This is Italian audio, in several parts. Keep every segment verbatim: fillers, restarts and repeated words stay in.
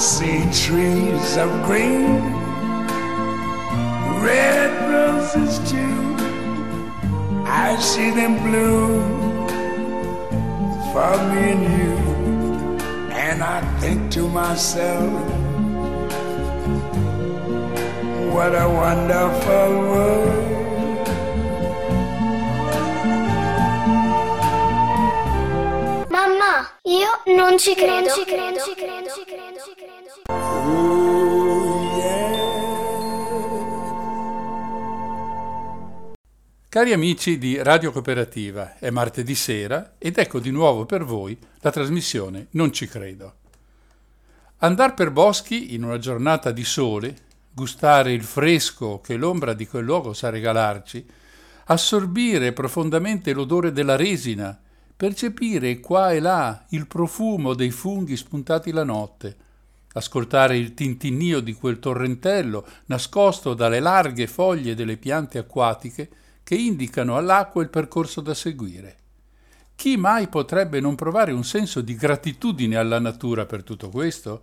see trees of green, red roses too, I see them bloom for me and you. And I think to myself, what a wonderful world. Mamma, io non ci credo, non ci credo, non ci credo, non ci credo, non ci credo. Oh, yeah. Cari amici di Radio Cooperativa, è martedì sera ed ecco di nuovo per voi la trasmissione Non ci credo. Andar per boschi in una giornata di sole, gustare il fresco che l'ombra di quel luogo sa regalarci, assorbire profondamente l'odore della resina, percepire qua e là il profumo dei funghi spuntati la notte, ascoltare il tintinnio di quel torrentello nascosto dalle larghe foglie delle piante acquatiche che indicano all'acqua il percorso da seguire. Chi mai potrebbe non provare un senso di gratitudine alla natura per tutto questo?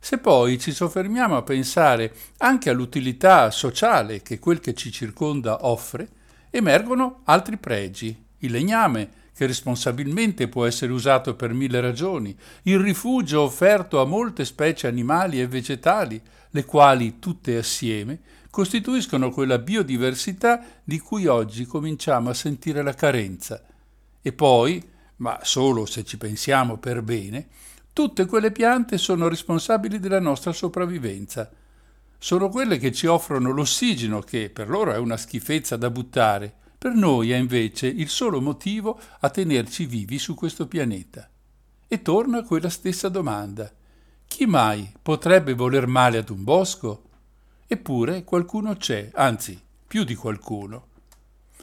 Se poi ci soffermiamo a pensare anche all'utilità sociale che quel che ci circonda offre, emergono altri pregi: il legname, che responsabilmente può essere usato per mille ragioni, il rifugio offerto a molte specie animali e vegetali, le quali, tutte assieme, costituiscono quella biodiversità di cui oggi cominciamo a sentire la carenza. E poi, ma solo se ci pensiamo per bene, tutte quelle piante sono responsabili della nostra sopravvivenza. Sono quelle che ci offrono l'ossigeno, che per loro è una schifezza da buttare. Per noi è invece il solo motivo a tenerci vivi su questo pianeta. E torna quella stessa domanda: chi mai potrebbe voler male ad un bosco? Eppure qualcuno c'è, anzi più di qualcuno.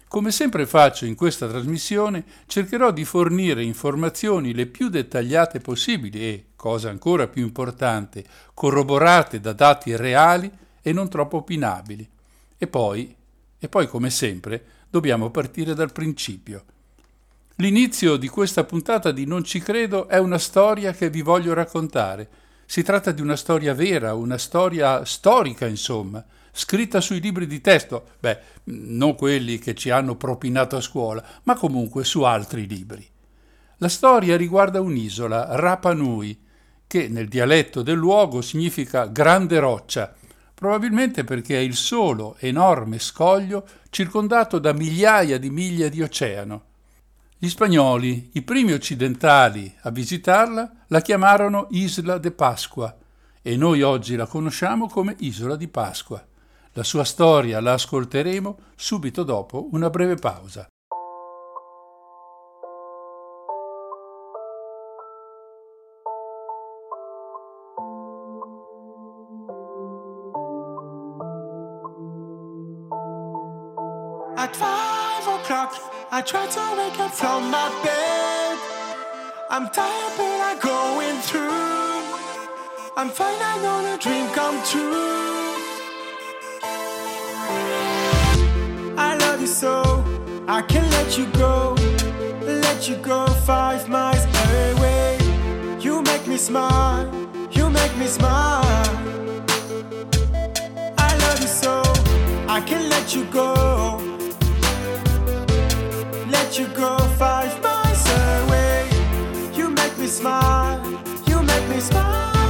Come sempre faccio in questa trasmissione, cercherò di fornire informazioni le più dettagliate possibili e, cosa ancora più importante, corroborate da dati reali e non troppo opinabili. E poi, e poi come sempre, dobbiamo partire dal principio. L'inizio di questa puntata di Non ci credo è una storia che vi voglio raccontare. Si tratta di una storia vera, una storia storica, insomma, scritta sui libri di testo, beh, non quelli che ci hanno propinato a scuola, ma comunque su altri libri. La storia riguarda un'isola, Rapa Nui, che nel dialetto del luogo significa grande roccia, probabilmente perché è il solo enorme scoglio circondato da migliaia di miglia di oceano. Gli spagnoli, i primi occidentali a visitarla, la chiamarono Isla de Pasqua e noi oggi la conosciamo come Isola di Pasqua. La sua storia la ascolteremo subito dopo una breve pausa. I try to wake up from my bed. I'm tired but I'm going through. I'm fine, I know the dream come true. I love you so, I can't let you go. Let you go five miles away. You make me smile, you make me smile. I love you so, I can't let you go. You go five miles away. You make me smile. You make me smile.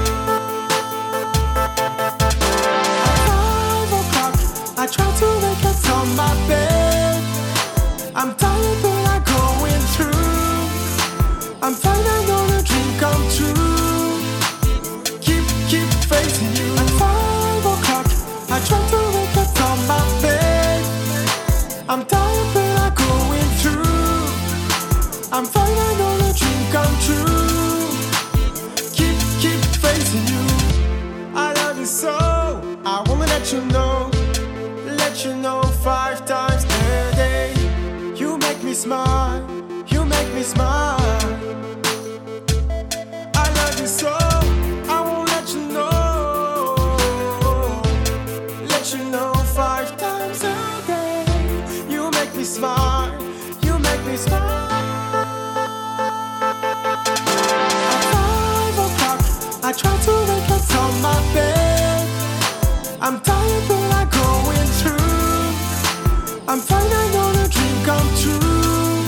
At five o'clock, I try to wake up from my bed. I'm tired, but I'm going through. I'm fine, I know the dream come true. Keep, keep facing you. At five o'clock, I try to wake up from my bed. I'm tired, but I'm going through. I'm fine, I know the dream come true. Keep, keep facing you. I love you so, I wanna let you know. Let you know five times a day. You make me smile, you make me smile. I love you so, I wanna let you know. Let you know five times a day. You make me smile, you make me smile. I try to wake up. I'm tired of what I'm going through. I'm finally gonna dream come true.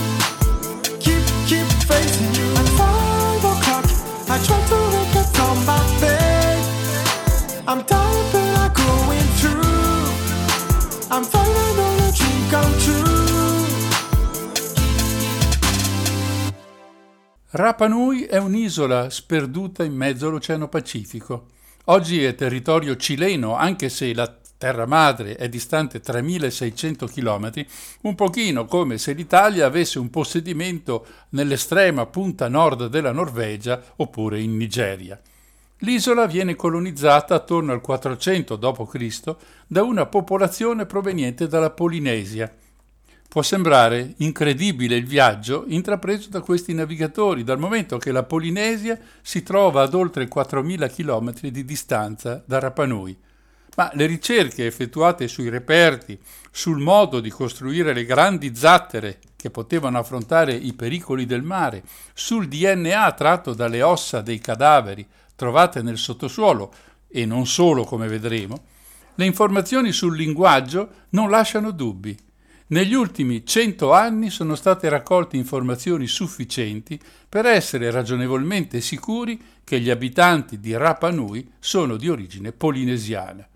Keep, keep facing you. At five o'clock, I try to wake up from my bed. I'm tired of what I'm going through. I'm finally gonna dream come true. Rapa Nui è un'isola sperduta in mezzo all'Oceano Pacifico. Oggi è territorio cileno, anche se la terra madre è distante tremilaseicento chilometri, un pochino come se l'Italia avesse un possedimento nell'estrema punta nord della Norvegia oppure in Nigeria. L'isola viene colonizzata attorno al quattrocento dopo Cristo da una popolazione proveniente dalla Polinesia. Può sembrare incredibile il viaggio intrapreso da questi navigatori, dal momento che la Polinesia si trova ad oltre quattromila chilometri di distanza da Rapa Nui. Ma le ricerche effettuate sui reperti, sul modo di costruire le grandi zattere che potevano affrontare i pericoli del mare, sul D N A tratto dalle ossa dei cadaveri trovate nel sottosuolo, e non solo come vedremo, le informazioni sul linguaggio non lasciano dubbi. Negli ultimi cento anni sono state raccolte informazioni sufficienti per essere ragionevolmente sicuri che gli abitanti di Rapa Nui sono di origine polinesiana.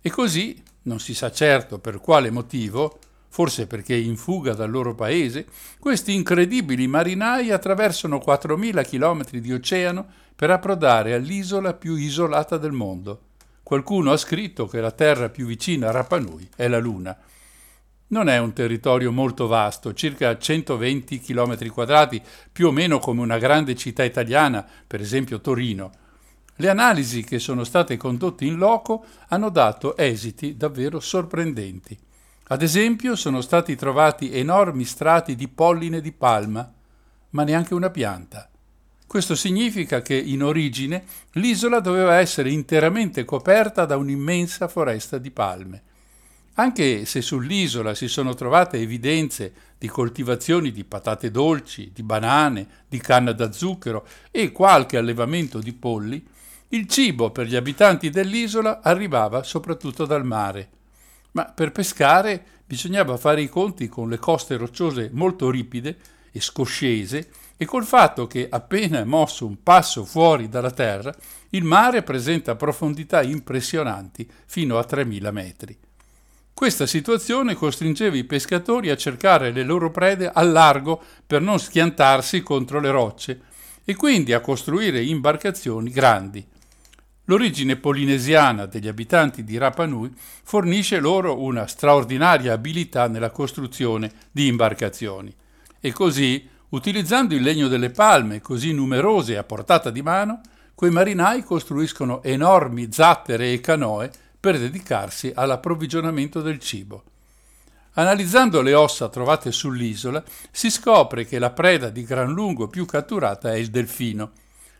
E così, non si sa certo per quale motivo, forse perché in fuga dal loro paese, questi incredibili marinai attraversano quattromila chilometri di oceano per approdare all'isola più isolata del mondo. Qualcuno ha scritto che la terra più vicina a Rapa Nui è la Luna. Non è un territorio molto vasto, circa centoventi chilometri quadrati, più o meno come una grande città italiana, per esempio Torino. Le analisi che sono state condotte in loco hanno dato esiti davvero sorprendenti. Ad esempio sono stati trovati enormi strati di polline di palma, ma neanche una pianta. Questo significa che in origine l'isola doveva essere interamente coperta da un'immensa foresta di palme. Anche se sull'isola si sono trovate evidenze di coltivazioni di patate dolci, di banane, di canna da zucchero e qualche allevamento di polli, il cibo per gli abitanti dell'isola arrivava soprattutto dal mare. Ma per pescare bisognava fare i conti con le coste rocciose molto ripide e scoscese e col fatto che appena mosso un passo fuori dalla terra, il mare presenta profondità impressionanti fino a tremila metri. Questa situazione costringeva i pescatori a cercare le loro prede al largo per non schiantarsi contro le rocce e quindi a costruire imbarcazioni grandi. L'origine polinesiana degli abitanti di Rapa Nui fornisce loro una straordinaria abilità nella costruzione di imbarcazioni. E così, utilizzando il legno delle palme così numerose e a portata di mano, quei marinai costruiscono enormi zattere e canoe per dedicarsi all'approvvigionamento del cibo. Analizzando le ossa trovate sull'isola, si scopre che la preda di gran lungo più catturata è il delfino.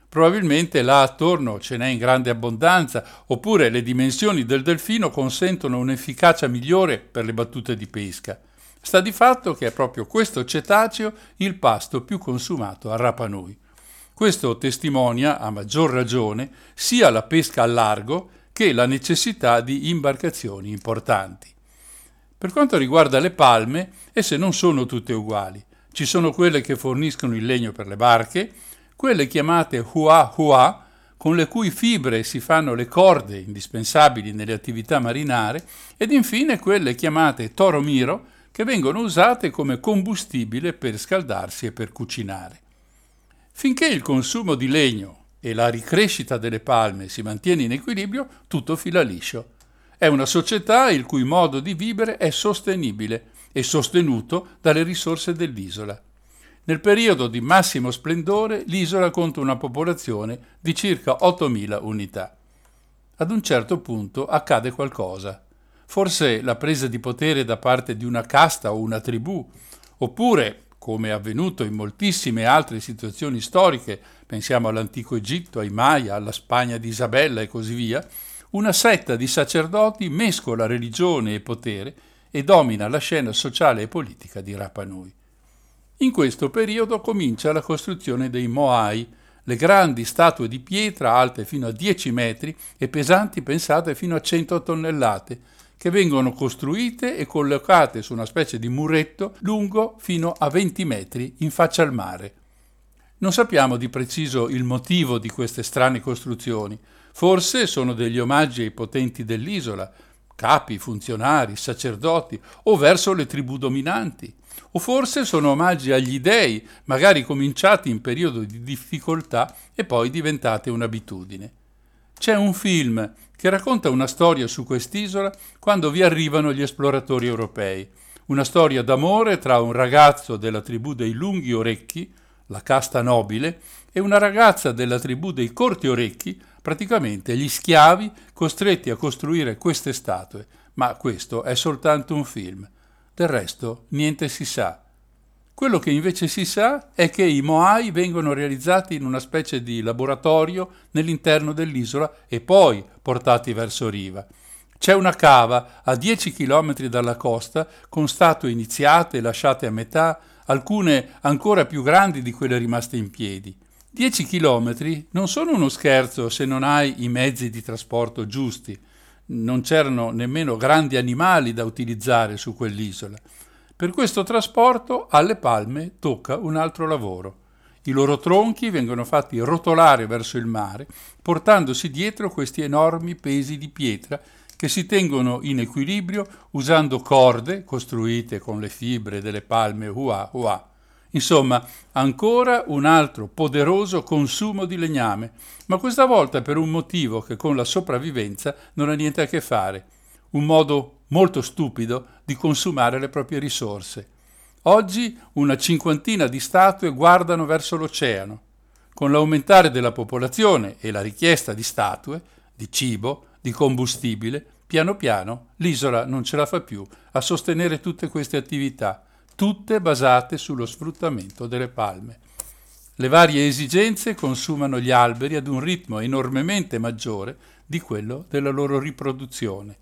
Probabilmente là attorno ce n'è in grande abbondanza, oppure le dimensioni del delfino consentono un'efficacia migliore per le battute di pesca. Sta di fatto che è proprio questo cetaceo il pasto più consumato a Rapa Nui. Questo testimonia, a maggior ragione, sia la pesca al largo che la necessità di imbarcazioni importanti. Per quanto riguarda le palme, esse non sono tutte uguali. Ci sono quelle che forniscono il legno per le barche, quelle chiamate Hua Hua, con le cui fibre si fanno le corde indispensabili nelle attività marinare, ed infine quelle chiamate Toromiro, che vengono usate come combustibile per scaldarsi e per cucinare. Finché il consumo di legno e la ricrescita delle palme si mantiene in equilibrio, tutto fila liscio. È una società il cui modo di vivere è sostenibile e sostenuto dalle risorse dell'isola. Nel periodo di massimo splendore l'isola conta una popolazione di circa ottomila unità. Ad un certo punto accade qualcosa. Forse la presa di potere da parte di una casta o una tribù, oppure, come è avvenuto in moltissime altre situazioni storiche, pensiamo all'antico Egitto, ai Maya, alla Spagna di Isabella e così via, una setta di sacerdoti mescola religione e potere e domina la scena sociale e politica di Rapa Nui. In questo periodo comincia la costruzione dei Moai, le grandi statue di pietra alte fino a dieci metri e pesanti pensate fino a cento tonnellate, che vengono costruite e collocate su una specie di muretto lungo fino a venti metri in faccia al mare. Non sappiamo di preciso il motivo di queste strane costruzioni. Forse sono degli omaggi ai potenti dell'isola, capi, funzionari, sacerdoti, o verso le tribù dominanti. O forse sono omaggi agli dèi, magari cominciati in periodo di difficoltà e poi diventate un'abitudine. C'è un film che racconta una storia su quest'isola quando vi arrivano gli esploratori europei. Una storia d'amore tra un ragazzo della tribù dei lunghi orecchi, la casta nobile, e una ragazza della tribù dei corti orecchi, praticamente gli schiavi costretti a costruire queste statue. Ma questo è soltanto un film. Del resto niente si sa. Quello che invece si sa è che i Moai vengono realizzati in una specie di laboratorio nell'interno dell'isola e poi portati verso riva. C'è una cava a dieci chilometri dalla costa con statue iniziate, lasciate a metà, alcune ancora più grandi di quelle rimaste in piedi. dieci chilometri non sono uno scherzo se non hai i mezzi di trasporto giusti. Non c'erano nemmeno grandi animali da utilizzare su quell'isola. Per questo trasporto alle palme tocca un altro lavoro. I loro tronchi vengono fatti rotolare verso il mare, portandosi dietro questi enormi pesi di pietra che si tengono in equilibrio usando corde costruite con le fibre delle palme Hua Hua. Insomma, ancora un altro poderoso consumo di legname, ma questa volta per un motivo che con la sopravvivenza non ha niente a che fare, un modo molto stupido di consumare le proprie risorse. Oggi una cinquantina di statue guardano verso l'oceano. Con l'aumentare della popolazione e la richiesta di statue, di cibo, di combustibile, piano piano l'isola non ce la fa più a sostenere tutte queste attività, tutte basate sullo sfruttamento delle palme. Le varie esigenze consumano gli alberi ad un ritmo enormemente maggiore di quello della loro riproduzione.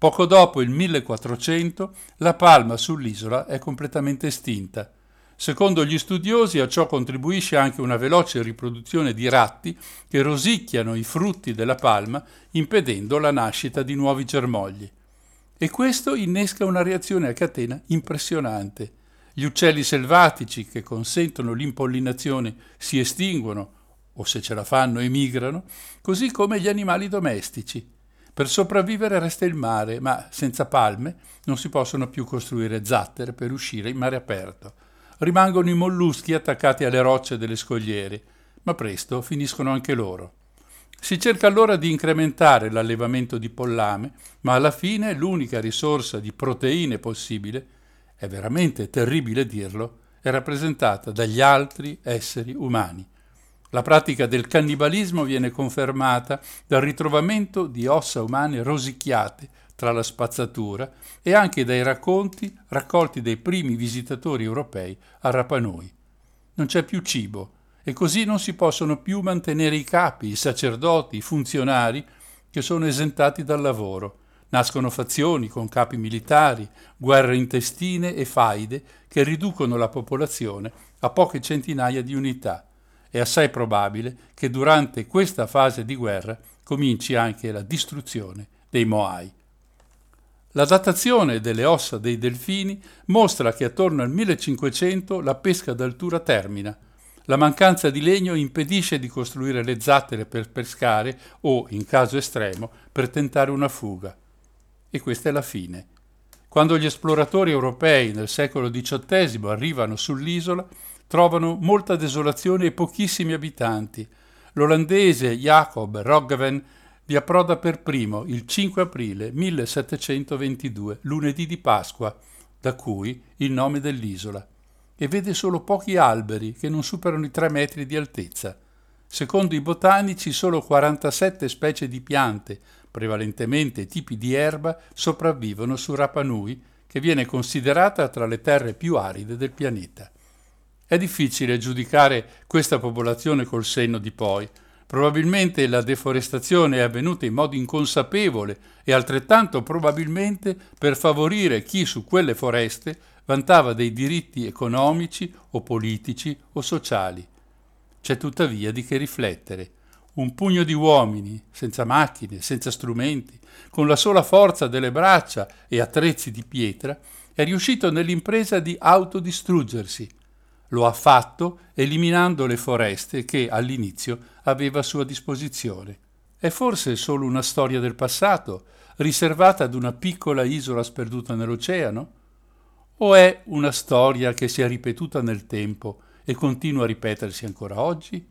Poco dopo il millequattrocento la palma sull'isola è completamente estinta. Secondo gli studiosi a ciò contribuisce anche una veloce riproduzione di ratti che rosicchiano i frutti della palma impedendo la nascita di nuovi germogli. E questo innesca una reazione a catena impressionante. Gli uccelli selvatici che consentono l'impollinazione si estinguono, o se ce la fanno emigrano, così come gli animali domestici. Per sopravvivere resta il mare, ma senza palme non si possono più costruire zattere per uscire in mare aperto. Rimangono i molluschi attaccati alle rocce delle scogliere, ma presto finiscono anche loro. Si cerca allora di incrementare l'allevamento di pollame, ma alla fine l'unica risorsa di proteine possibile, è veramente terribile dirlo, è rappresentata dagli altri esseri umani. La pratica del cannibalismo viene confermata dal ritrovamento di ossa umane rosicchiate tra la spazzatura e anche dai racconti raccolti dai primi visitatori europei a Rapa Nui. Non c'è più cibo, e così non si possono più mantenere i capi, i sacerdoti, i funzionari che sono esentati dal lavoro. Nascono fazioni con capi militari, guerre intestine e faide che riducono la popolazione a poche centinaia di unità. È assai probabile che durante questa fase di guerra cominci anche la distruzione dei Moai. La datazione delle ossa dei delfini mostra che attorno al millecinquecento la pesca d'altura termina. La mancanza di legno impedisce di costruire le zattere per pescare o, in caso estremo, per tentare una fuga. E questa è la fine. Quando gli esploratori europei nel secolo diciottesimo arrivano sull'isola, trovano molta desolazione e pochissimi abitanti. L'olandese Jacob Roggeven vi approda per primo il cinque aprile millesettecentoventidue, lunedì di Pasqua, da cui il nome dell'isola. E vede solo pochi alberi che non superano i tre metri di altezza. Secondo i botanici solo quarantasette specie di piante, prevalentemente tipi di erba, sopravvivono su Rapa Nui, che viene considerata tra le terre più aride del pianeta. È difficile giudicare questa popolazione col senno di poi. Probabilmente la deforestazione è avvenuta in modo inconsapevole e altrettanto probabilmente per favorire chi su quelle foreste vantava dei diritti economici o politici o sociali. C'è tuttavia di che riflettere. Un pugno di uomini, senza macchine, senza strumenti, con la sola forza delle braccia e attrezzi di pietra, è riuscito nell'impresa di autodistruggersi. Lo ha fatto eliminando le foreste che all'inizio aveva a sua disposizione. È forse solo una storia del passato, riservata ad una piccola isola sperduta nell'oceano? O è una storia che si è ripetuta nel tempo e continua a ripetersi ancora oggi?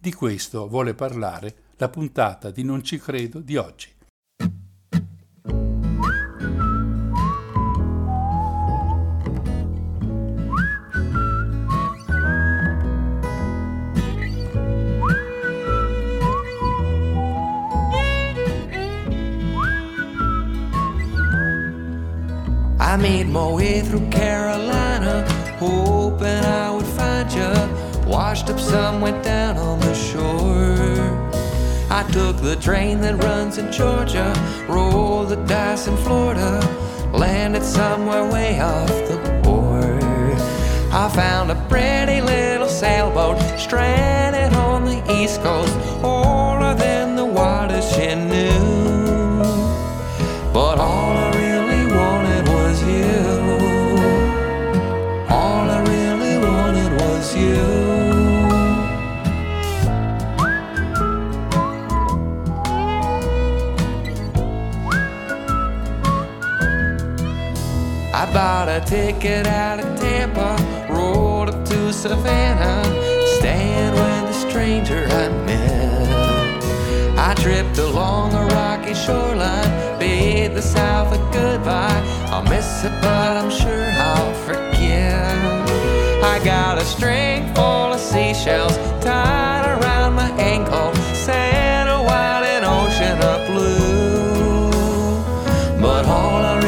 Di questo vuole parlare la puntata di Non ci credo di oggi. I made my way through Carolina, hoping I would find you. Washed up somewhere down on the shore. I took the train that runs in Georgia, rolled the dice in Florida, landed somewhere way off the board. I found a pretty little sailboat, stranded on the East Coast, older than the water she knew. But all I really wanted was you. All I really wanted was you. I bought a ticket out of Tampa, rode up to Savannah, staying with a stranger I met. I tripped along a rocky shoreline, bade the South a goodbye. I'll miss it, but I'm sure I'll forget. I got a string full of seashells tied around my ankle, sand, a wild and ocean of blue. But all I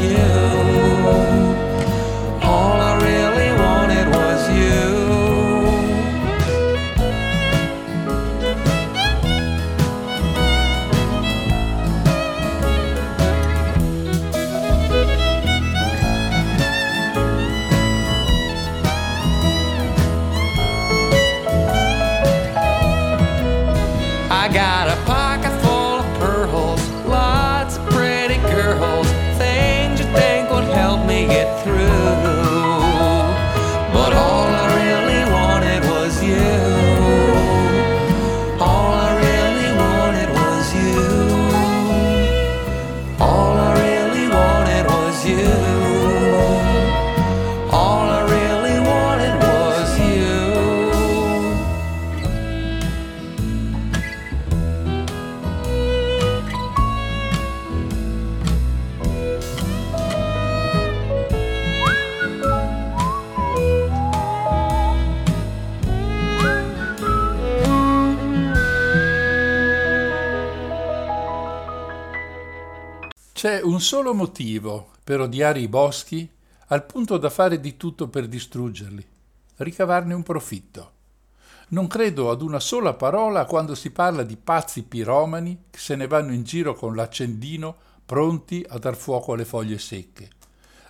you. All I really wanted was you. I got a pocket full of pearls, lots of pretty girls. C'è un solo motivo per odiare i boschi al punto da fare di tutto per distruggerli, ricavarne un profitto. Non credo ad una sola parola quando si parla di pazzi piromani che se ne vanno in giro con l'accendino pronti a dar fuoco alle foglie secche.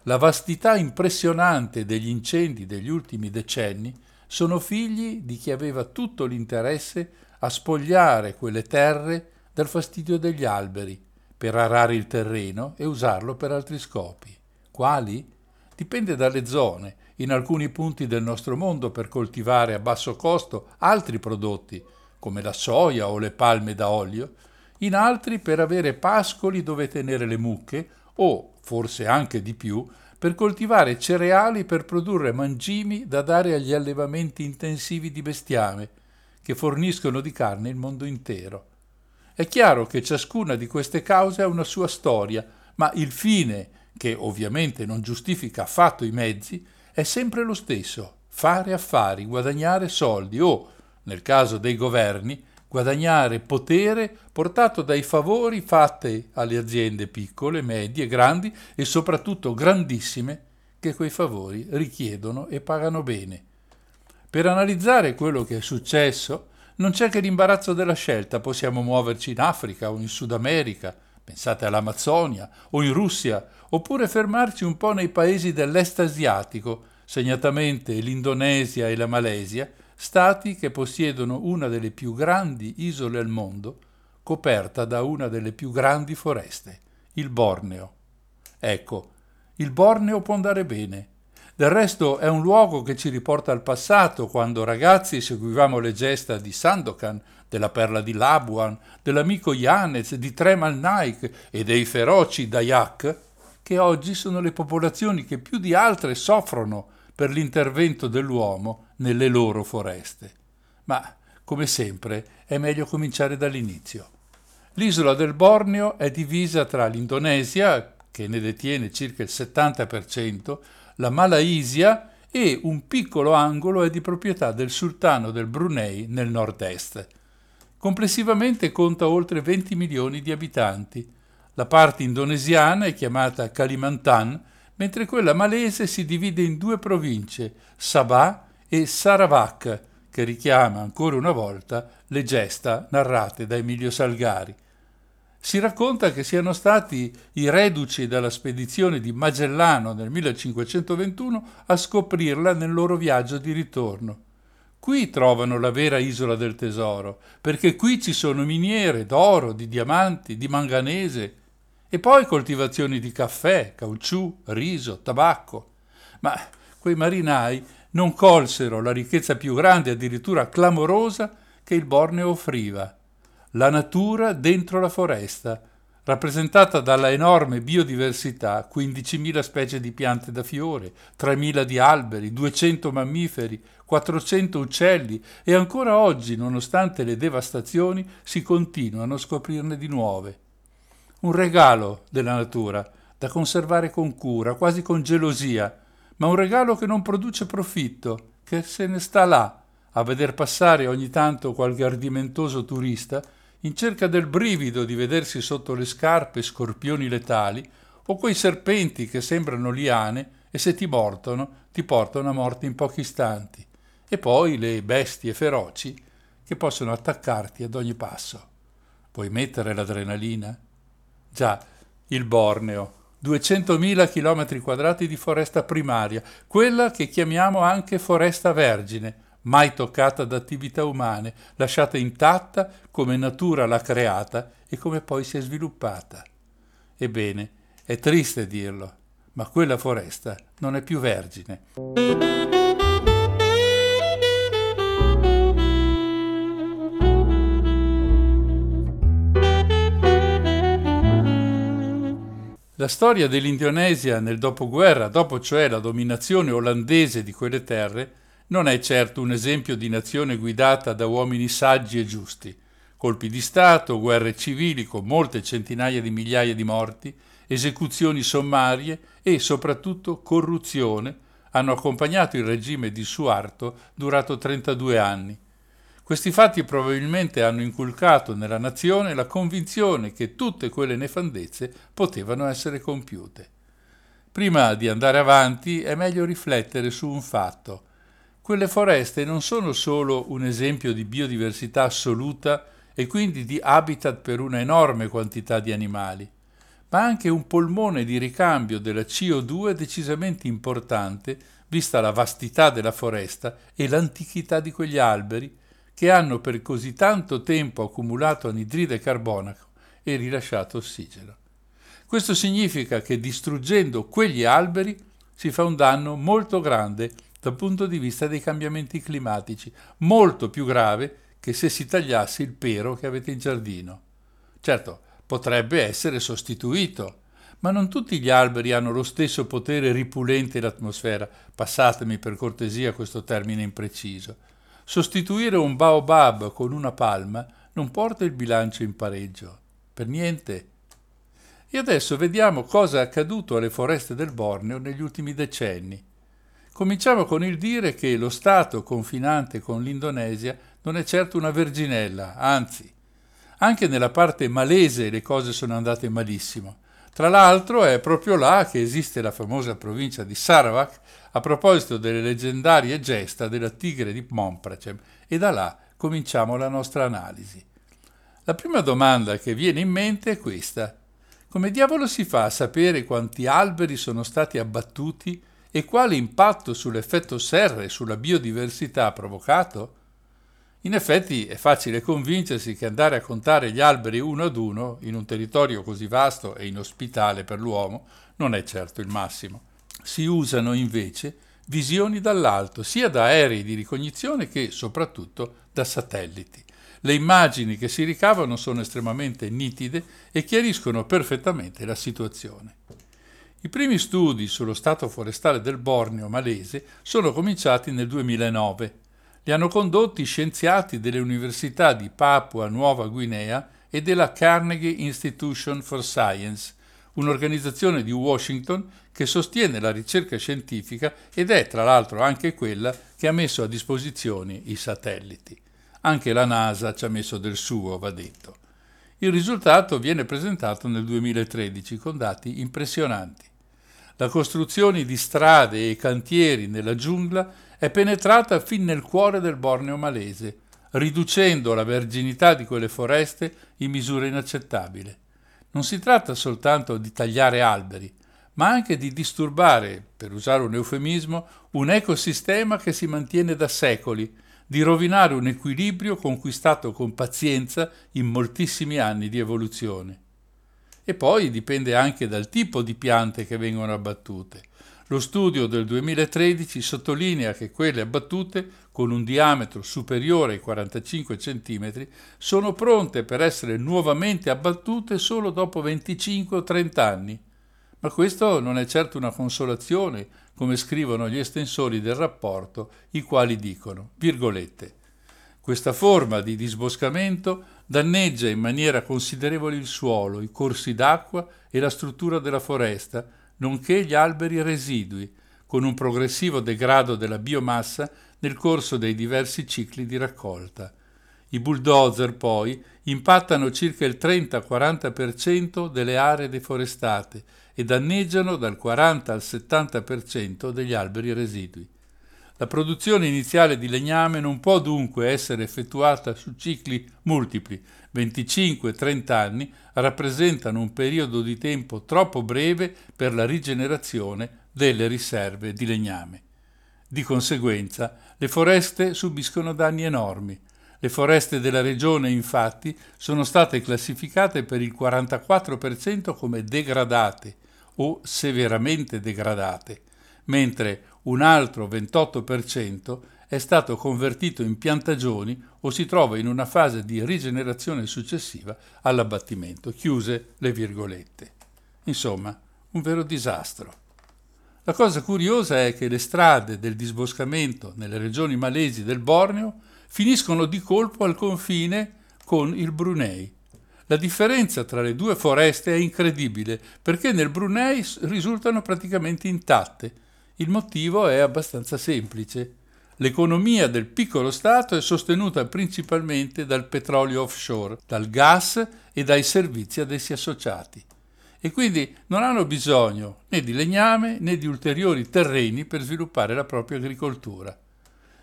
La vastità impressionante degli incendi degli ultimi decenni sono figli di chi aveva tutto l'interesse a spogliare quelle terre dal fastidio degli alberi, per arare il terreno e usarlo per altri scopi. Quali? Dipende dalle zone. In alcuni punti del nostro mondo per coltivare a basso costo altri prodotti, come la soia o le palme da olio, in altri per avere pascoli dove tenere le mucche o, forse anche di più, per coltivare cereali per produrre mangimi da dare agli allevamenti intensivi di bestiame, che forniscono di carne il mondo intero. È chiaro che ciascuna di queste cause ha una sua storia, ma il fine, che ovviamente non giustifica affatto i mezzi, è sempre lo stesso: fare affari, guadagnare soldi o, nel caso dei governi, guadagnare potere portato dai favori fatti alle aziende piccole, medie, grandi e soprattutto grandissime, che quei favori richiedono e pagano bene. Per analizzare quello che è successo, non c'è che l'imbarazzo della scelta, possiamo muoverci in Africa o in Sud America, pensate all'Amazzonia, o in Russia, oppure fermarci un po' nei paesi dell'est asiatico, segnatamente l'Indonesia e la Malesia, stati che possiedono una delle più grandi isole al mondo, coperta da una delle più grandi foreste, il Borneo. Ecco, il Borneo può andare bene. Del resto è un luogo che ci riporta al passato, quando ragazzi seguivamo le gesta di Sandokan, della perla di Labuan, dell'amico Yanez, di Tremal Naik e dei feroci Dayak, che oggi sono le popolazioni che più di altre soffrono per l'intervento dell'uomo nelle loro foreste. Ma, come sempre, è meglio cominciare dall'inizio. L'isola del Borneo è divisa tra l'Indonesia, che ne detiene circa il settanta per cento, la Malaysia e un piccolo angolo è di proprietà del sultano del Brunei nel nord-est. Complessivamente conta oltre venti milioni di abitanti. La parte indonesiana è chiamata Kalimantan, mentre quella malese si divide in due province, Sabah e Sarawak, che richiama ancora una volta le gesta narrate da Emilio Salgari. Si racconta che siano stati i reduci dalla spedizione di Magellano nel millecinquecentoventuno a scoprirla nel loro viaggio di ritorno. Qui trovano la vera isola del tesoro, perché qui ci sono miniere d'oro, di diamanti, di manganese e poi coltivazioni di caffè, caucciù, riso, tabacco. Ma quei marinai non colsero la ricchezza più grande, addirittura clamorosa, che il Borneo offriva. La natura dentro la foresta, rappresentata dalla enorme biodiversità, quindicimila specie di piante da fiore, tremila di alberi, duecento mammiferi, quattrocento uccelli e ancora oggi, nonostante le devastazioni, si continuano a scoprirne di nuove. Un regalo della natura, da conservare con cura, quasi con gelosia, ma un regalo che non produce profitto, che se ne sta là, a veder passare ogni tanto qualche ardimentoso turista in cerca del brivido di vedersi sotto le scarpe scorpioni letali o quei serpenti che sembrano liane e se ti mordono ti portano a morte in pochi istanti, e poi le bestie feroci che possono attaccarti ad ogni passo. Puoi mettere l'adrenalina? Già, il Borneo, duecentomila chilometri quadrati di foresta primaria, quella che chiamiamo anche foresta vergine, mai toccata da attività umane, lasciata intatta come natura l'ha creata e come poi si è sviluppata. Ebbene, è triste dirlo, ma quella foresta non è più vergine. La storia dell'Indonesia nel dopoguerra, dopo cioè la dominazione olandese di quelle terre, non è certo un esempio di nazione guidata da uomini saggi e giusti. Colpi di Stato, guerre civili con molte centinaia di migliaia di morti, esecuzioni sommarie e soprattutto corruzione hanno accompagnato il regime di Suarto durato trentadue anni. Questi fatti probabilmente hanno inculcato nella nazione la convinzione che tutte quelle nefandezze potevano essere compiute. Prima di andare avanti è meglio riflettere su un fatto. Quelle foreste non sono solo un esempio di biodiversità assoluta e quindi di habitat per una enorme quantità di animali, ma anche un polmone di ricambio della C O due decisamente importante, vista la vastità della foresta e l'antichità di quegli alberi, che hanno per così tanto tempo accumulato anidride carbonica e rilasciato ossigeno. Questo significa che distruggendo quegli alberi si fa un danno molto grande dal punto di vista dei cambiamenti climatici, molto più grave che se si tagliasse il pero che avete in giardino. Certo, potrebbe essere sostituito, ma non tutti gli alberi hanno lo stesso potere ripulente l'atmosfera, passatemi per cortesia questo termine impreciso. Sostituire un baobab con una palma non porta il bilancio in pareggio, per niente. E adesso vediamo cosa è accaduto alle foreste del Borneo negli ultimi decenni. Cominciamo con il dire che lo Stato confinante con l'Indonesia non è certo una verginella, anzi. Anche nella parte malese le cose sono andate malissimo. Tra l'altro è proprio là che esiste la famosa provincia di Sarawak, a proposito delle leggendarie gesta della tigre di Mompracem, e da là cominciamo la nostra analisi. La prima domanda che viene in mente è questa. Come diavolo si fa a sapere quanti alberi sono stati abbattuti e quale impatto sull'effetto serra e sulla biodiversità ha provocato? In effetti è facile convincersi che andare a contare gli alberi uno ad uno, in un territorio così vasto e inospitale per l'uomo, non è certo il massimo. Si usano invece visioni dall'alto, sia da aerei di ricognizione che, soprattutto, da satelliti. Le immagini che si ricavano sono estremamente nitide e chiariscono perfettamente la situazione. I primi studi sullo stato forestale del Borneo malese sono cominciati nel duemilanove. Li hanno condotti scienziati delle Università di Papua Nuova Guinea e della Carnegie Institution for Science, un'organizzazione di Washington che sostiene la ricerca scientifica ed è tra l'altro anche quella che ha messo a disposizione i satelliti. Anche la NASA ci ha messo del suo, va detto. Il risultato viene presentato nel duemilatredici con dati impressionanti. La costruzione di strade e cantieri nella giungla è penetrata fin nel cuore del Borneo malese, riducendo la verginità di quelle foreste in misura inaccettabile. Non si tratta soltanto di tagliare alberi, ma anche di disturbare, per usare un eufemismo, un ecosistema che si mantiene da secoli, di rovinare un equilibrio conquistato con pazienza in moltissimi anni di evoluzione. E poi dipende anche dal tipo di piante che vengono abbattute. Lo studio del duemilatredici sottolinea che quelle abbattute, con un diametro superiore ai quarantacinque centimetri, sono pronte per essere nuovamente abbattute solo dopo venticinque o trenta anni. Ma questo non è certo una consolazione, come scrivono gli estensori del rapporto, i quali dicono, virgolette, questa forma di disboscamento danneggia in maniera considerevole il suolo, i corsi d'acqua e la struttura della foresta, nonché gli alberi residui, con un progressivo degrado della biomassa nel corso dei diversi cicli di raccolta. I bulldozer, poi, impattano circa il trenta-quaranta per cento delle aree deforestate e danneggiano dal quaranta al settanta per cento degli alberi residui. La produzione iniziale di legname non può dunque essere effettuata su cicli multipli. venticinque-trenta anni rappresentano un periodo di tempo troppo breve per la rigenerazione delle riserve di legname. Di conseguenza, le foreste subiscono danni enormi. Le foreste della regione, infatti, sono state classificate per il quarantaquattro per cento come degradate o severamente degradate, mentre un altro ventotto per cento è stato convertito in piantagioni o si trova in una fase di rigenerazione successiva all'abbattimento. Chiuse le virgolette. Insomma, un vero disastro. La cosa curiosa è che le strade del disboscamento nelle regioni malesi del Borneo finiscono di colpo al confine con il Brunei. La differenza tra le due foreste è incredibile perché nel Brunei risultano praticamente intatte. Il motivo è abbastanza semplice. L'economia del piccolo Stato è sostenuta principalmente dal petrolio offshore, dal gas e dai servizi ad essi associati. E quindi non hanno bisogno né di legname né di ulteriori terreni per sviluppare la propria agricoltura.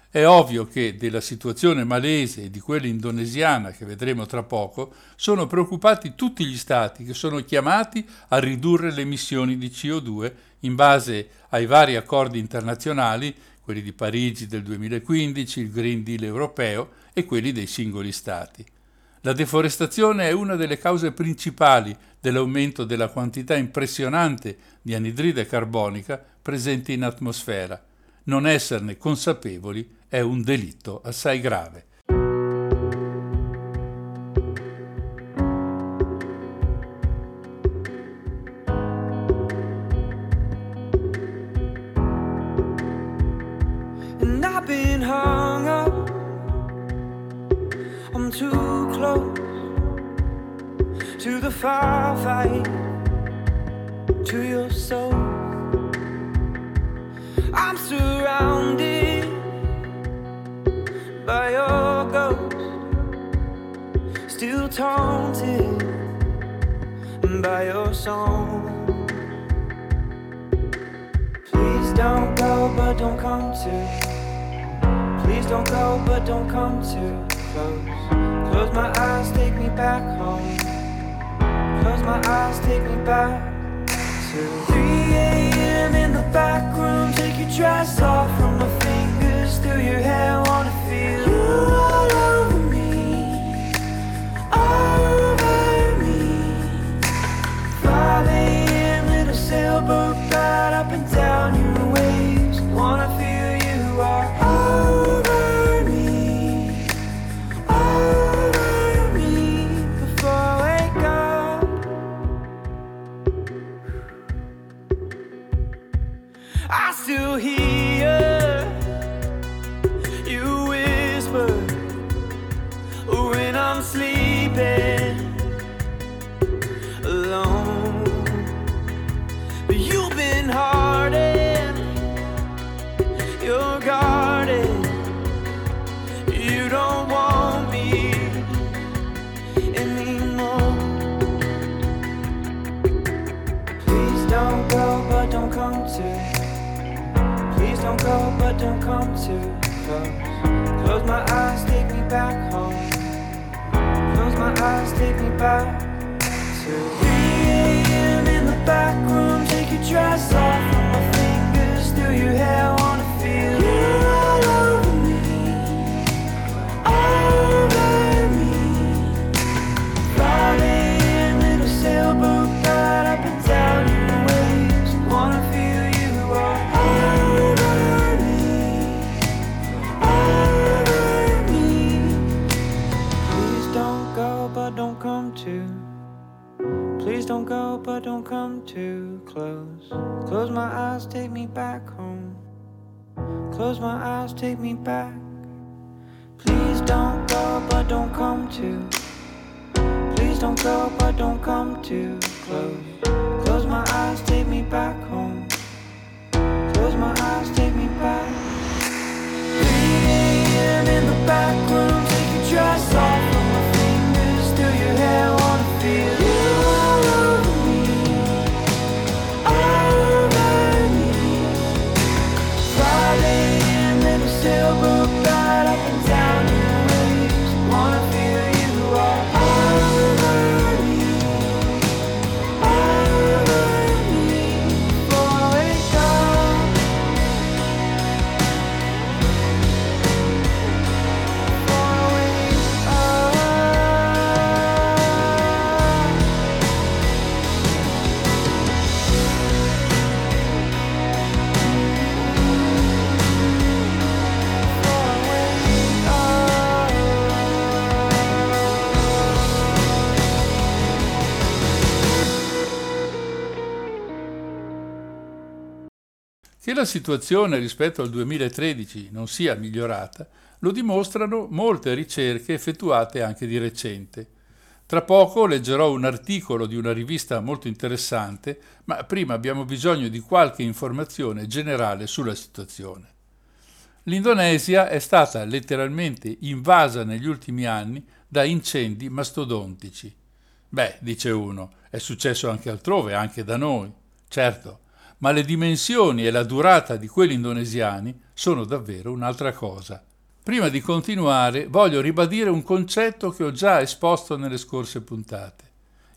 È ovvio che della situazione malese e di quella indonesiana, che vedremo tra poco, sono preoccupati tutti gli stati che sono chiamati a ridurre le emissioni di C O due in base ai vari accordi internazionali, quelli di Parigi del duemilaquindici, il Green Deal europeo e quelli dei singoli stati. La deforestazione è una delle cause principali dell'aumento della quantità impressionante di anidride carbonica presente in atmosfera. Non esserne consapevoli è un delitto assai grave. And I've been hung up, I'm too close to the firefight, to your soul. I'm surrounded by your ghost, still taunted by your song. Please don't go, but don't come too. Please don't go, but don't come too close. Close my eyes, take me back home. Close my eyes, take me back to three a.m. swim in the back room, take your dress off from my fingers through your hair. Wanna feel you all over me, all over me. Five a.m. little sailboat ride up and down your waves. Wanna feel you are all over me, all over me before I wake up. I still hear you whisper when I'm sleeping alone. But you've been hardened, you're guarded, you don't want me anymore. Please don't go, but don't come to. Please don't go, but don't come too close. Close my eyes, take me back home. Close my eyes, take me back to three a.m. in the back room, take your dress off from my fingers through your hair. Wanna feel you all over me, all over me. five a.m. little sailboat ride up and down your waves. Wanna feel you all over me, all over me. Please don't go, but don't come too. Please don't go, but don't come too close. Close my eyes, take me back home. Close my eyes, take me back. Please don't go, but don't come too. Please don't go, but don't come too close. Close my eyes, take me back home. Close my eyes, take me back. three a.m. in the back room, take your dress off from my fingers through your hair. Wanna feel you all over me, all over me. five a.m. in a sailboat ride up and down your waves. Wanna feel you all over me, all over me before I wake up. Che la situazione rispetto al duemilatredici non sia migliorata lo dimostrano molte ricerche effettuate anche di recente. Tra poco leggerò un articolo di una rivista molto interessante, ma prima abbiamo bisogno di qualche informazione generale sulla situazione. L'Indonesia è stata letteralmente invasa negli ultimi anni da incendi mastodontici. Beh, dice uno, è successo anche altrove, anche da noi. Certo, ma le dimensioni e la durata di quelli indonesiani sono davvero un'altra cosa. Prima di continuare voglio ribadire un concetto che ho già esposto nelle scorse puntate.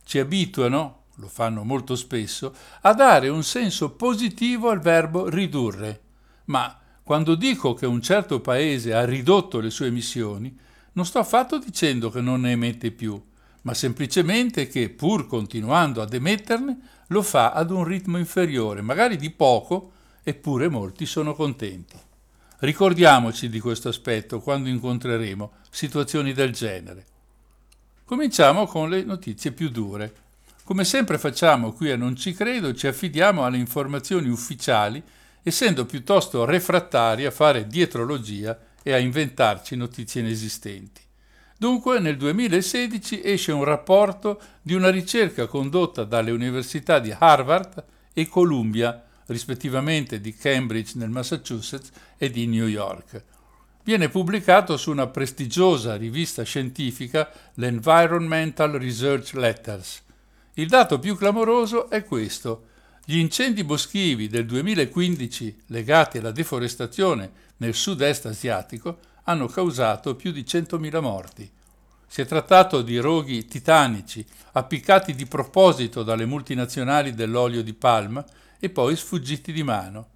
Ci abituano, lo fanno molto spesso, a dare un senso positivo al verbo ridurre. Ma quando dico che un certo paese ha ridotto le sue emissioni, non sto affatto dicendo che non ne emette più, ma semplicemente che, pur continuando ad emetterne, lo fa ad un ritmo inferiore, magari di poco, eppure molti sono contenti. Ricordiamoci di questo aspetto quando incontreremo situazioni del genere. Cominciamo con le notizie più dure. Come sempre facciamo qui a Non ci credo, ci affidiamo alle informazioni ufficiali, essendo piuttosto refrattari a fare dietrologia e a inventarci notizie inesistenti. Dunque, nel duemilasedici esce un rapporto di una ricerca condotta dalle università di Harvard e Columbia, rispettivamente di Cambridge nel Massachusetts e di New York. Viene pubblicato su una prestigiosa rivista scientifica, l'Environmental Research Letters. Il dato più clamoroso è questo. Gli incendi boschivi del duemilaquindici, legati alla deforestazione nel sud-est asiatico, hanno causato più di centomila morti. Si è trattato di roghi titanici, appiccati di proposito dalle multinazionali dell'olio di palma e poi sfuggiti di mano.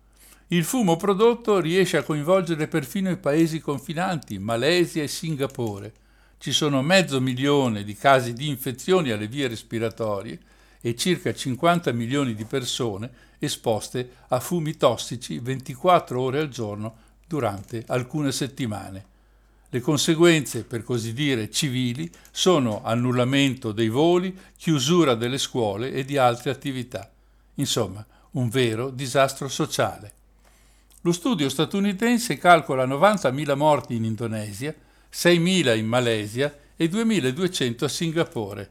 Il fumo prodotto riesce a coinvolgere perfino i paesi confinanti, Malesia e Singapore. Ci sono mezzo milione di casi di infezioni alle vie respiratorie e circa cinquanta milioni di persone esposte a fumi tossici ventiquattro ore al giorno durante alcune settimane. Le conseguenze, per così dire, civili sono annullamento dei voli, chiusura delle scuole e di altre attività. Insomma, un vero disastro sociale. Lo studio statunitense calcola novantamila morti in Indonesia, seimila in Malesia e duemiladuecento a Singapore.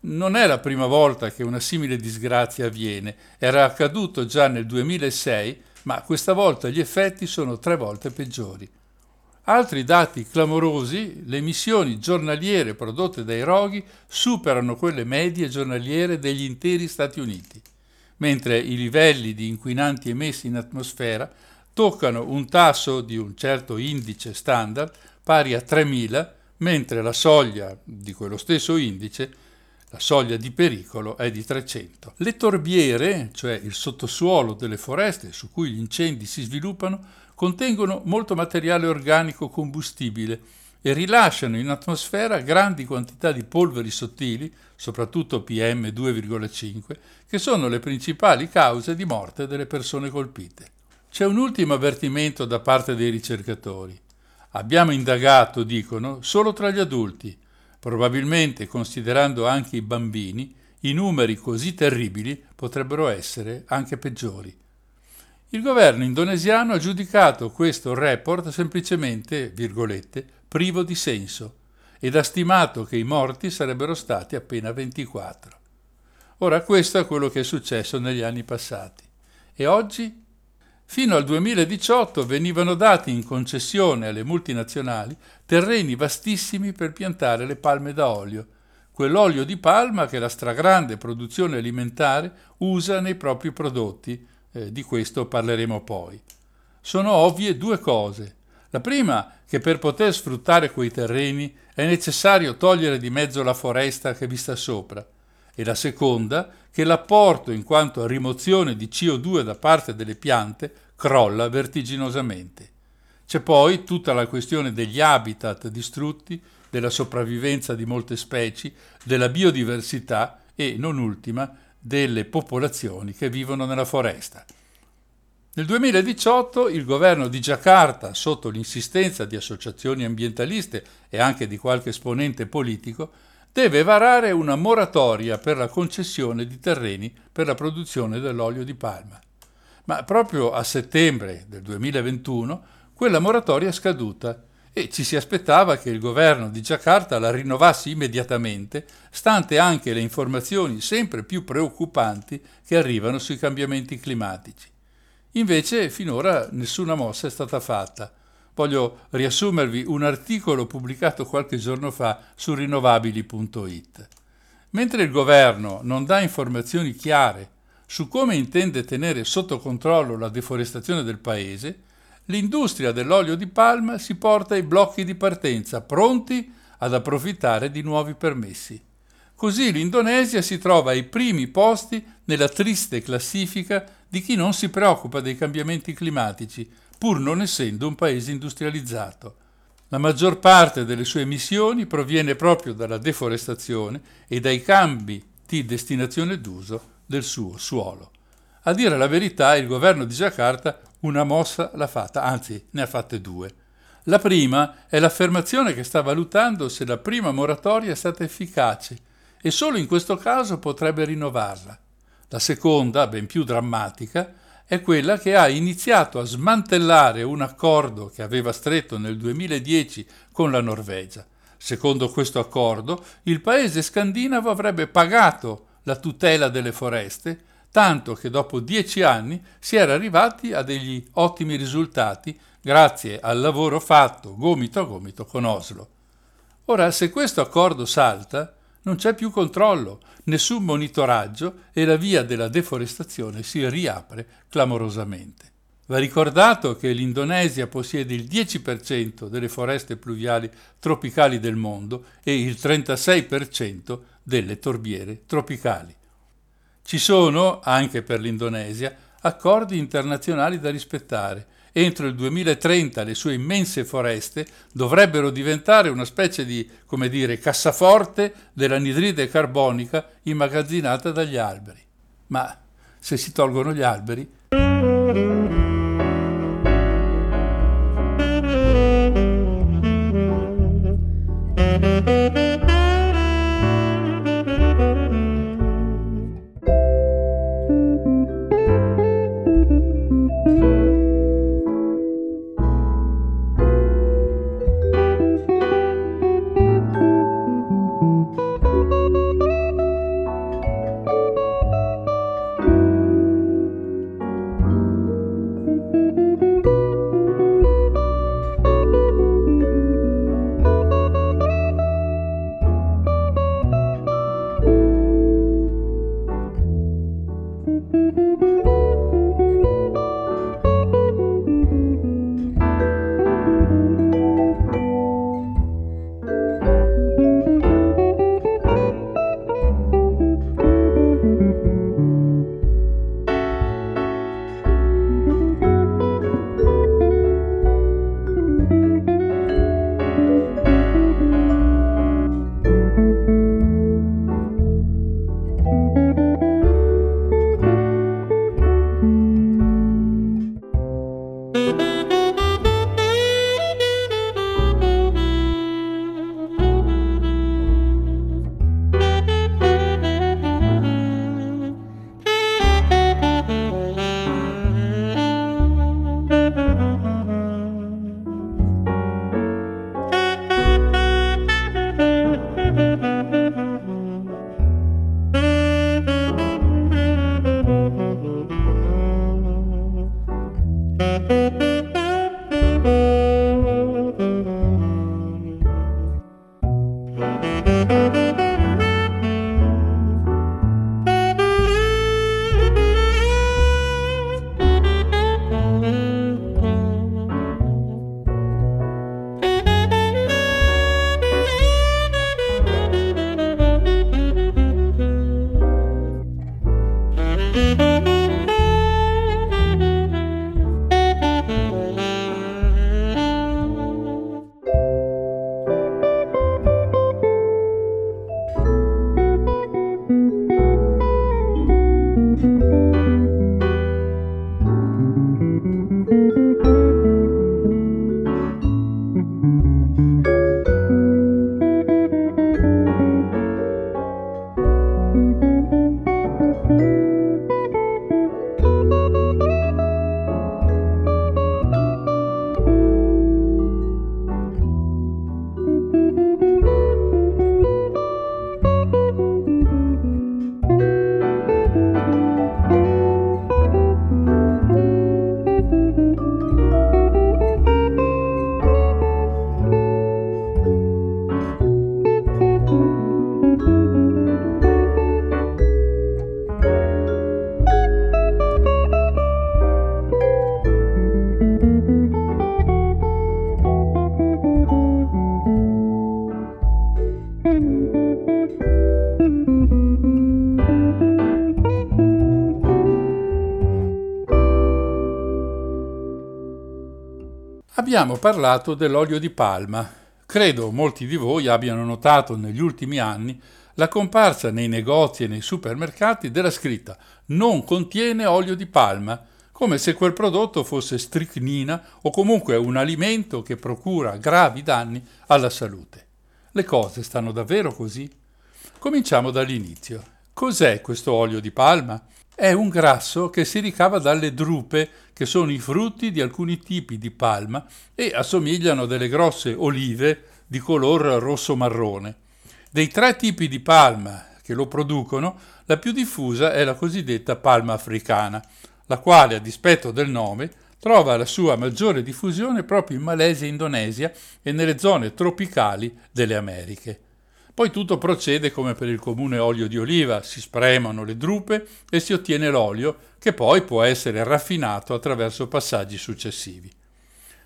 Non è la prima volta che una simile disgrazia avviene, era accaduto già nel duemilasei, ma questa volta gli effetti sono tre volte peggiori. Altri dati clamorosi, le emissioni giornaliere prodotte dai roghi superano quelle medie giornaliere degli interi Stati Uniti, mentre i livelli di inquinanti emessi in atmosfera toccano un tasso di un certo indice standard pari a tremila, mentre la soglia di quello stesso indice, la soglia di pericolo, è di trecento. Le torbiere, cioè il sottosuolo delle foreste su cui gli incendi si sviluppano, contengono molto materiale organico combustibile e rilasciano in atmosfera grandi quantità di polveri sottili, soprattutto P M due virgola cinque, che sono le principali cause di morte delle persone colpite. C'è un ultimo avvertimento da parte dei ricercatori. Abbiamo indagato, dicono, solo tra gli adulti, probabilmente considerando anche i bambini, i numeri così terribili potrebbero essere anche peggiori. Il governo indonesiano ha giudicato questo report semplicemente, virgolette, privo di senso ed ha stimato che i morti sarebbero stati appena ventiquattro. Ora questo è quello che è successo negli anni passati. E oggi? Fino al duemiladiciotto venivano dati in concessione alle multinazionali terreni vastissimi per piantare le palme da olio, quell'olio di palma che la stragrande produzione alimentare usa nei propri prodotti, eh, di questo parleremo poi. Sono ovvie due cose. La prima, che per poter sfruttare quei terreni è necessario togliere di mezzo la foresta che vi sta sopra, e la seconda, che l'apporto in quanto a rimozione di C O due da parte delle piante crolla vertiginosamente. C'è poi tutta la questione degli habitat distrutti, della sopravvivenza di molte specie, della biodiversità e, non ultima, delle popolazioni che vivono nella foresta. Nel duemiladiciotto il governo di Giacarta, sotto l'insistenza di associazioni ambientaliste e anche di qualche esponente politico, deve varare una moratoria per la concessione di terreni per la produzione dell'olio di palma. Ma proprio a settembre del duemilaventuno quella moratoria è scaduta e ci si aspettava che il governo di Giacarta la rinnovasse immediatamente, stante anche le informazioni sempre più preoccupanti che arrivano sui cambiamenti climatici. Invece finora nessuna mossa è stata fatta. Voglio riassumervi un articolo pubblicato qualche giorno fa su rinnovabili punto it. Mentre il governo non dà informazioni chiare su come intende tenere sotto controllo la deforestazione del paese, l'industria dell'olio di palma si porta ai blocchi di partenza, pronti ad approfittare di nuovi permessi. Così l'Indonesia si trova ai primi posti nella triste classifica di chi non si preoccupa dei cambiamenti climatici, pur non essendo un paese industrializzato. La maggior parte delle sue emissioni proviene proprio dalla deforestazione e dai cambi di destinazione d'uso del suo suolo. A dire la verità, il governo di Giacarta una mossa l'ha fatta, anzi ne ha fatte due. La prima è l'affermazione che sta valutando se la prima moratoria è stata efficace e solo in questo caso potrebbe rinnovarla. La seconda, ben più drammatica, è quella che ha iniziato a smantellare un accordo che aveva stretto nel duemiladieci con la Norvegia. Secondo questo accordo, il paese scandinavo avrebbe pagato la tutela delle foreste, tanto che dopo dieci anni si era arrivati a degli ottimi risultati grazie al lavoro fatto gomito a gomito con Oslo. Ora, se questo accordo salta, non c'è più controllo, nessun monitoraggio e la via della deforestazione si riapre clamorosamente. Va ricordato che l'Indonesia possiede il dieci per cento delle foreste pluviali tropicali del mondo e il trentasei per cento delle torbiere tropicali. Ci sono, anche per l'Indonesia, accordi internazionali da rispettare. Entro il duemilatrenta le sue immense foreste dovrebbero diventare una specie di, come dire, cassaforte dell'anidride carbonica immagazzinata dagli alberi. Ma se si tolgono gli alberi... Abbiamo parlato dell'olio di palma. Credo molti di voi abbiano notato negli ultimi anni la comparsa nei negozi e nei supermercati della scritta «Non contiene olio di palma», come se quel prodotto fosse stricnina o comunque un alimento che procura gravi danni alla salute. Le cose stanno davvero così? Cominciamo dall'inizio. Cos'è questo olio di palma? È un grasso che si ricava dalle drupe, che sono i frutti di alcuni tipi di palma e assomigliano a delle grosse olive di color rosso-marrone. Dei tre tipi di palma che lo producono, la più diffusa è la cosiddetta palma africana, la quale, a dispetto del nome, trova la sua maggiore diffusione proprio in Malesia e Indonesia e nelle zone tropicali delle Americhe. Poi tutto procede come per il comune olio di oliva, si spremano le drupe e si ottiene l'olio, che poi può essere raffinato attraverso passaggi successivi.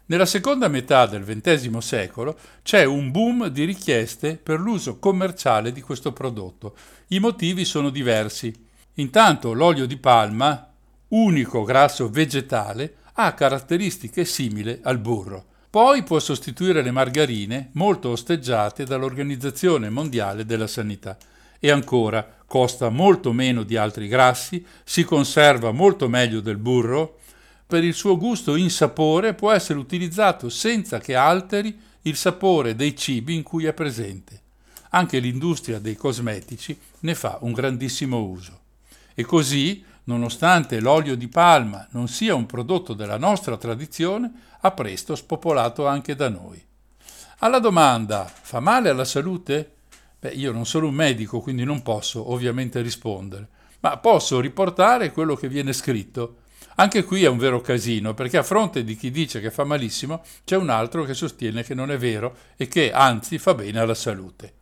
Nella seconda metà del ventesimo secolo c'è un boom di richieste per l'uso commerciale di questo prodotto. I motivi sono diversi. Intanto l'olio di palma, unico grasso vegetale, ha caratteristiche simili al burro. Poi può sostituire le margarine, molto osteggiate dall'Organizzazione Mondiale della Sanità. E ancora, costa molto meno di altri grassi, si conserva molto meglio del burro. Per il suo gusto insapore può essere utilizzato senza che alteri il sapore dei cibi in cui è presente. Anche l'industria dei cosmetici ne fa un grandissimo uso. E così, nonostante l'olio di palma non sia un prodotto della nostra tradizione, ha presto spopolato anche da noi. Alla domanda, fa male alla salute? Beh, io non sono un medico, quindi non posso ovviamente rispondere, ma posso riportare quello che viene scritto. Anche qui è un vero casino, perché a fronte di chi dice che fa malissimo, c'è un altro che sostiene che non è vero e che, anzi, fa bene alla salute.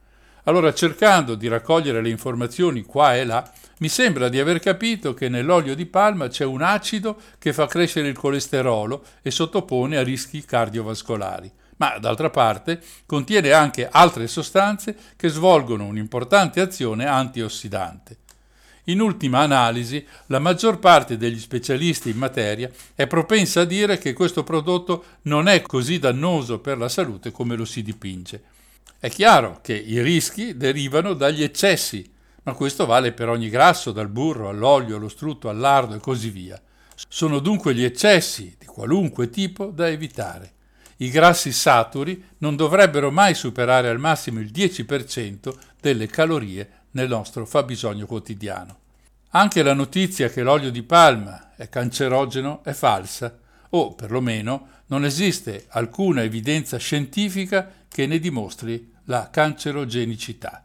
Allora, cercando di raccogliere le informazioni qua e là, mi sembra di aver capito che nell'olio di palma c'è un acido che fa crescere il colesterolo e sottopone a rischi cardiovascolari, ma, d'altra parte, contiene anche altre sostanze che svolgono un'importante azione antiossidante. In ultima analisi, la maggior parte degli specialisti in materia è propensa a dire che questo prodotto non è così dannoso per la salute come lo si dipinge. È chiaro che i rischi derivano dagli eccessi, ma questo vale per ogni grasso, dal burro all'olio, allo strutto, al lardo e così via. Sono dunque gli eccessi, di qualunque tipo, da evitare. I grassi saturi non dovrebbero mai superare al massimo il dieci per cento delle calorie nel nostro fabbisogno quotidiano. Anche la notizia che l'olio di palma è cancerogeno è falsa, o perlomeno non esiste alcuna evidenza scientifica che ne dimostri la cancerogenicità.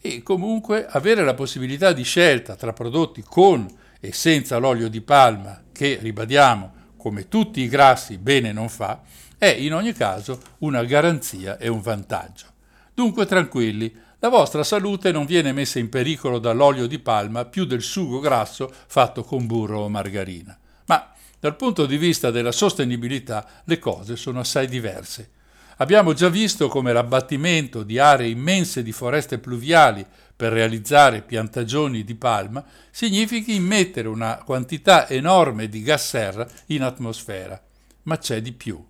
E comunque avere la possibilità di scelta tra prodotti con e senza l'olio di palma, che ribadiamo, come tutti i grassi, bene non fa, è in ogni caso una garanzia e un vantaggio. Dunque tranquilli, la vostra salute non viene messa in pericolo dall'olio di palma più del sugo grasso fatto con burro o margarina. Ma dal punto di vista della sostenibilità le cose sono assai diverse. Abbiamo già visto come l'abbattimento di aree immense di foreste pluviali per realizzare piantagioni di palma significhi immettere una quantità enorme di gas serra in atmosfera. Ma c'è di più.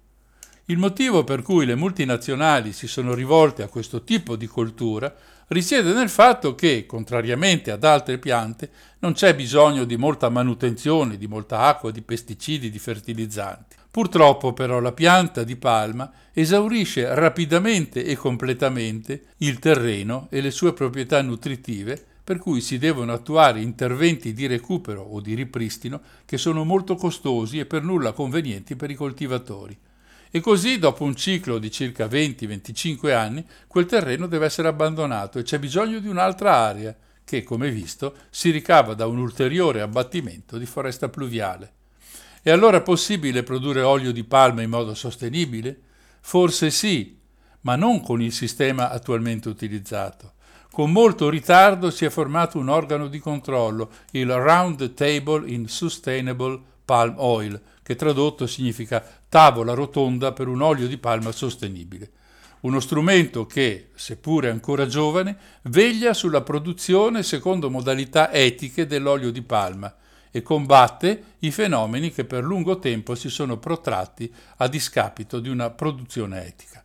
Il motivo per cui le multinazionali si sono rivolte a questo tipo di coltura risiede nel fatto che, contrariamente ad altre piante, non c'è bisogno di molta manutenzione, di molta acqua, di pesticidi, di fertilizzanti. Purtroppo però la pianta di palma esaurisce rapidamente e completamente il terreno e le sue proprietà nutritive, per cui si devono attuare interventi di recupero o di ripristino che sono molto costosi e per nulla convenienti per i coltivatori. E così, dopo un ciclo di circa venti venticinque anni, quel terreno deve essere abbandonato e c'è bisogno di un'altra area, che, come visto, si ricava da un ulteriore abbattimento di foresta pluviale. È allora possibile produrre olio di palma in modo sostenibile? Forse sì, ma non con il sistema attualmente utilizzato. Con molto ritardo si è formato un organo di controllo, il Round Table in Sustainable Palm Oil, che tradotto significa tavola rotonda per un olio di palma sostenibile. Uno strumento che, seppure ancora giovane, veglia sulla produzione secondo modalità etiche dell'olio di palma e combatte i fenomeni che per lungo tempo si sono protratti a discapito di una produzione etica.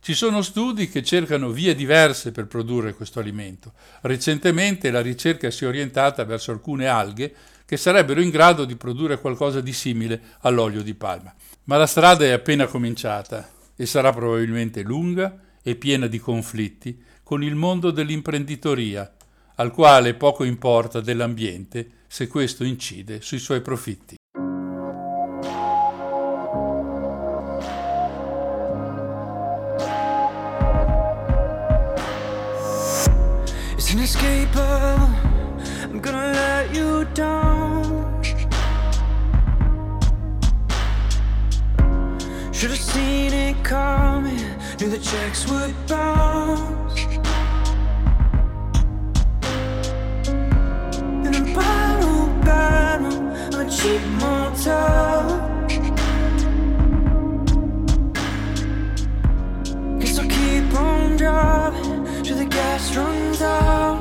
Ci sono studi che cercano vie diverse per produrre questo alimento. Recentemente la ricerca si è orientata verso alcune alghe che sarebbero in grado di produrre qualcosa di simile all'olio di palma. Ma la strada è appena cominciata e sarà probabilmente lunga e piena di conflitti con il mondo dell'imprenditoria, al quale poco importa dell'ambiente se questo incide sui suoi profitti. It's inescapable, I'm gonna let you down. Should have seen it coming, knew the checks would bounce. In a battle, battle, a cheap motel. Guess I'll keep on driving till the gas runs out.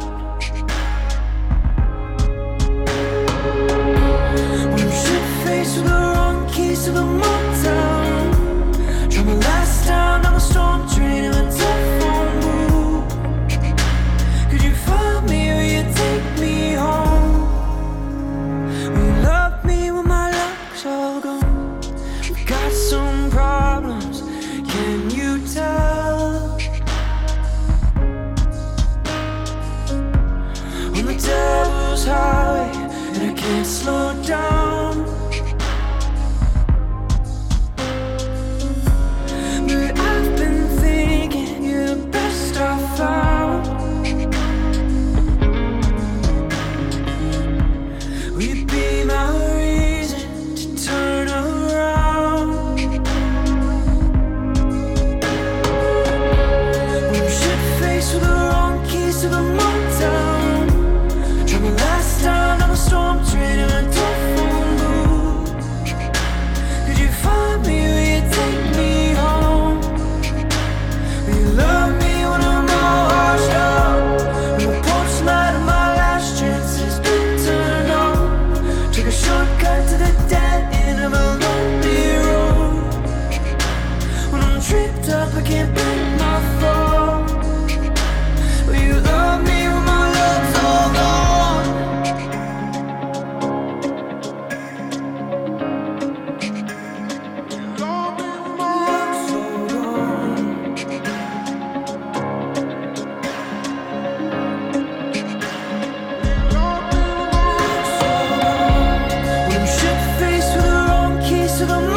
tripped up, I can't pick my phone. Will you love me when my love's all gone? Love me when my love's all gone. When I'm shit-faced with the wrong keys to the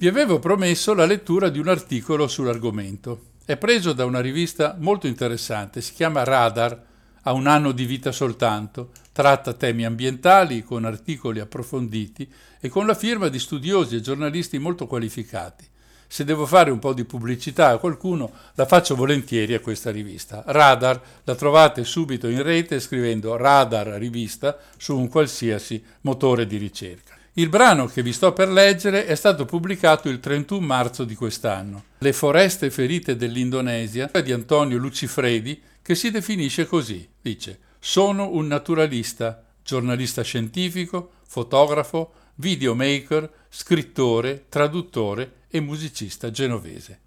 Vi avevo promesso la lettura di un articolo sull'argomento. È preso da una rivista molto interessante, si chiama Radar, ha un anno di vita soltanto, tratta temi ambientali con articoli approfonditi e con la firma di studiosi e giornalisti molto qualificati. Se devo fare un po' di pubblicità a qualcuno, la faccio volentieri a questa rivista. Radar la trovate subito in rete scrivendo Radar rivista su un qualsiasi motore di ricerca. Il brano che vi sto per leggere è stato pubblicato il trentuno marzo di quest'anno, Le foreste ferite dell'Indonesia, di Antonio Lucifredi, che si definisce così, dice: «Sono un naturalista, giornalista scientifico, fotografo, videomaker, scrittore, traduttore e musicista genovese».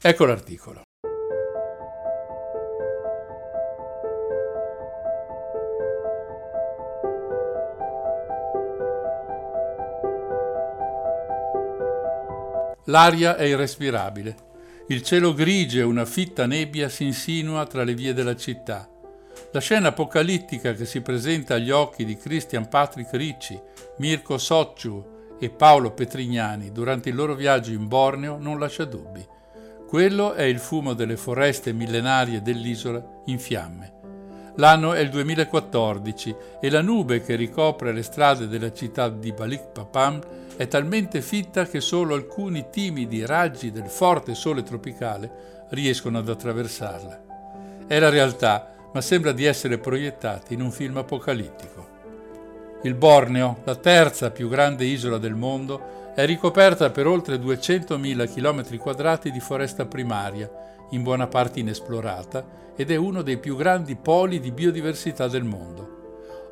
Ecco l'articolo. L'aria è irrespirabile. Il cielo grigio e una fitta nebbia si insinua tra le vie della città. La scena apocalittica che si presenta agli occhi di Christian Patrick Ricci, Mirko Socciu e Paolo Petrignani durante il loro viaggio in Borneo non lascia dubbi. Quello è il fumo delle foreste millenarie dell'isola in fiamme. L'anno è il duemilaquattordici e la nube che ricopre le strade della città di Balikpapan è talmente fitta che solo alcuni timidi raggi del forte sole tropicale riescono ad attraversarla. È la realtà, ma sembra di essere proiettati in un film apocalittico. Il Borneo, la terza più grande isola del mondo, è ricoperta per oltre duecentomila chilometri quadrati di foresta primaria, in buona parte inesplorata, ed è uno dei più grandi poli di biodiversità del mondo.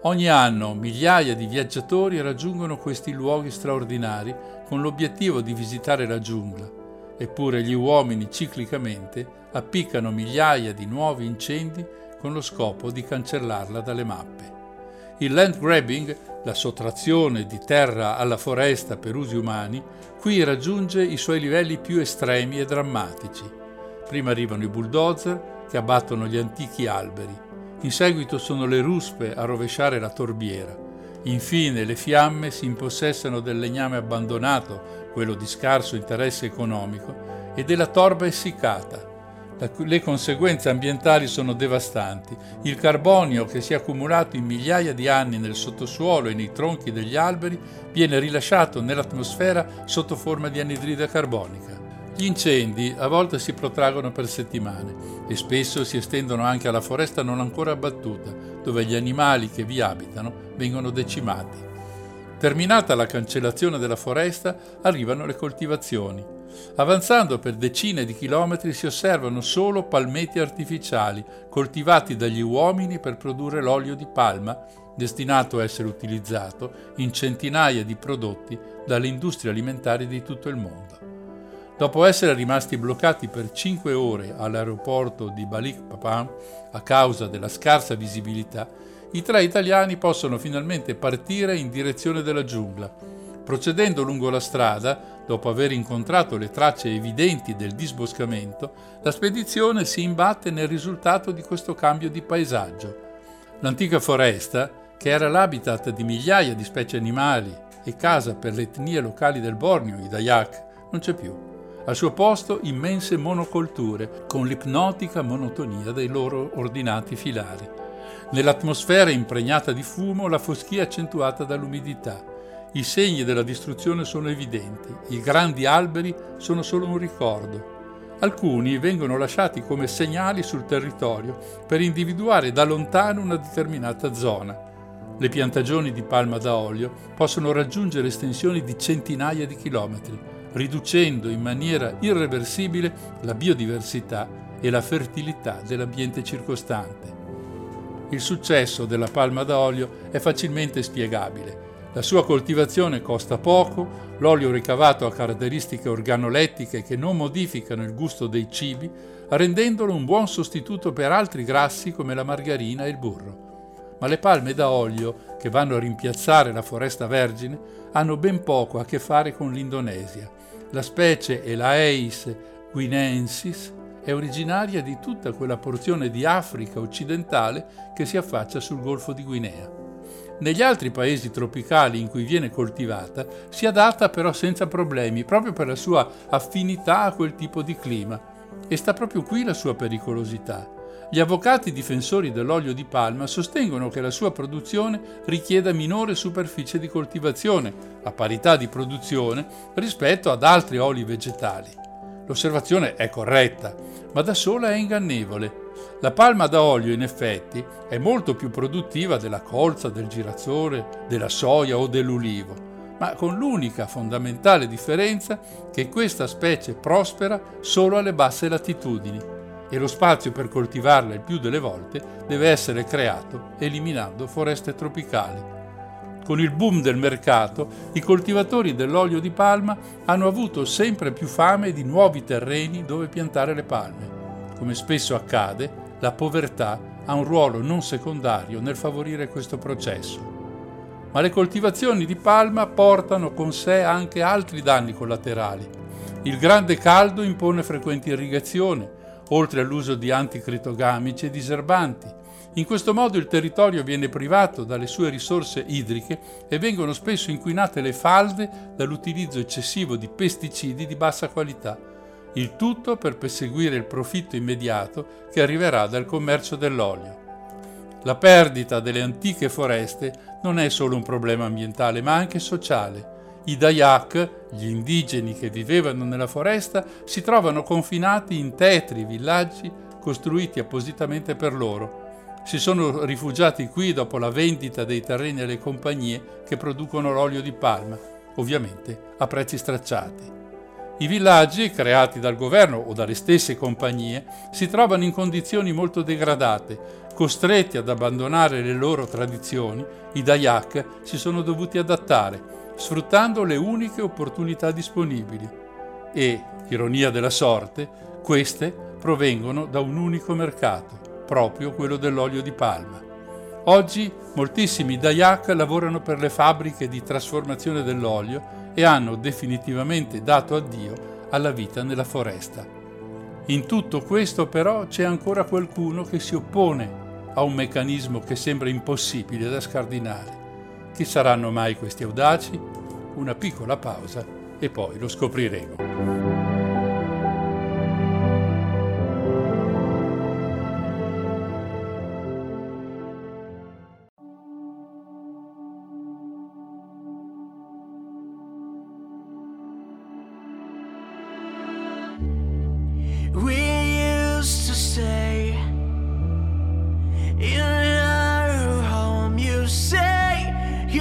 Ogni anno migliaia di viaggiatori raggiungono questi luoghi straordinari con l'obiettivo di visitare la giungla, eppure gli uomini ciclicamente appiccano migliaia di nuovi incendi con lo scopo di cancellarla dalle mappe. Il land grabbing, la sottrazione di terra alla foresta per usi umani, qui raggiunge i suoi livelli più estremi e drammatici. Prima arrivano i bulldozer che abbattono gli antichi alberi. In seguito sono le ruspe a rovesciare la torbiera. Infine le fiamme si impossessano del legname abbandonato, quello di scarso interesse economico, e della torba essiccata. Le conseguenze ambientali sono devastanti. Il carbonio che si è accumulato in migliaia di anni nel sottosuolo e nei tronchi degli alberi viene rilasciato nell'atmosfera sotto forma di anidride carbonica. Gli incendi a volte si protraggono per settimane e spesso si estendono anche alla foresta non ancora abbattuta, dove gli animali che vi abitano vengono decimati. Terminata la cancellazione della foresta, arrivano le coltivazioni. Avanzando per decine di chilometri si osservano solo palmeti artificiali, coltivati dagli uomini per produrre l'olio di palma, destinato a essere utilizzato in centinaia di prodotti dalle industrie alimentari di tutto il mondo. Dopo essere rimasti bloccati per cinque ore all'aeroporto di Balikpapan a causa della scarsa visibilità, i tre italiani possono finalmente partire in direzione della giungla. Procedendo lungo la strada, dopo aver incontrato le tracce evidenti del disboscamento, la spedizione si imbatte nel risultato di questo cambio di paesaggio. L'antica foresta, che era l'habitat di migliaia di specie animali e casa per le etnie locali del Borneo, i Dayak, non c'è più. Al suo posto immense monocolture, con l'ipnotica monotonia dei loro ordinati filari. Nell'atmosfera impregnata di fumo, la foschia accentuata dall'umidità. I segni della distruzione sono evidenti, i grandi alberi sono solo un ricordo. Alcuni vengono lasciati come segnali sul territorio per individuare da lontano una determinata zona. Le piantagioni di palma da olio possono raggiungere estensioni di centinaia di chilometri, riducendo in maniera irreversibile la biodiversità e la fertilità dell'ambiente circostante. Il successo della palma da olio è facilmente spiegabile. La sua coltivazione costa poco, l'olio ricavato ha caratteristiche organolettiche che non modificano il gusto dei cibi, rendendolo un buon sostituto per altri grassi come la margarina e il burro. Ma le palme da olio, che vanno a rimpiazzare la foresta vergine, hanno ben poco a che fare con l'Indonesia. La specie Elaeis guineensis è originaria di tutta quella porzione di Africa occidentale che si affaccia sul Golfo di Guinea. Negli altri paesi tropicali in cui viene coltivata si adatta però senza problemi, proprio per la sua affinità a quel tipo di clima. E sta proprio qui la sua pericolosità. Gli avvocati difensori dell'olio di palma sostengono che la sua produzione richieda minore superficie di coltivazione, a parità di produzione, rispetto ad altri oli vegetali. L'osservazione è corretta, ma da sola è ingannevole. La palma da olio, in effetti, è molto più produttiva della colza, del girasole, della soia o dell'ulivo, ma con l'unica fondamentale differenza che questa specie prospera solo alle basse latitudini e lo spazio per coltivarla il più delle volte deve essere creato eliminando foreste tropicali. Con il boom del mercato, i coltivatori dell'olio di palma hanno avuto sempre più fame di nuovi terreni dove piantare le palme. Come spesso accade, la povertà ha un ruolo non secondario nel favorire questo processo. Ma le coltivazioni di palma portano con sé anche altri danni collaterali. Il grande caldo impone frequenti irrigazioni, oltre all'uso di anticritogamici e diserbanti. In questo modo il territorio viene privato dalle sue risorse idriche e vengono spesso inquinate le falde dall'utilizzo eccessivo di pesticidi di bassa qualità. Il tutto per perseguire il profitto immediato che arriverà dal commercio dell'olio. La perdita delle antiche foreste non è solo un problema ambientale, ma anche sociale. I Dayak, gli indigeni che vivevano nella foresta, si trovano confinati in tetri villaggi costruiti appositamente per loro. Si sono rifugiati qui dopo la vendita dei terreni alle compagnie che producono l'olio di palma, ovviamente a prezzi stracciati. I villaggi, creati dal governo o dalle stesse compagnie, si trovano in condizioni molto degradate. Costretti ad abbandonare le loro tradizioni, i Dayak si sono dovuti adattare, sfruttando le uniche opportunità disponibili. E, ironia della sorte, queste provengono da un unico mercato, proprio quello dell'olio di palma. Oggi moltissimi Dayak lavorano per le fabbriche di trasformazione dell'olio e hanno definitivamente dato addio alla vita nella foresta. In tutto questo però c'è ancora qualcuno che si oppone a un meccanismo che sembra impossibile da scardinare. Chi saranno mai questi audaci? Una piccola pausa e poi lo scopriremo. You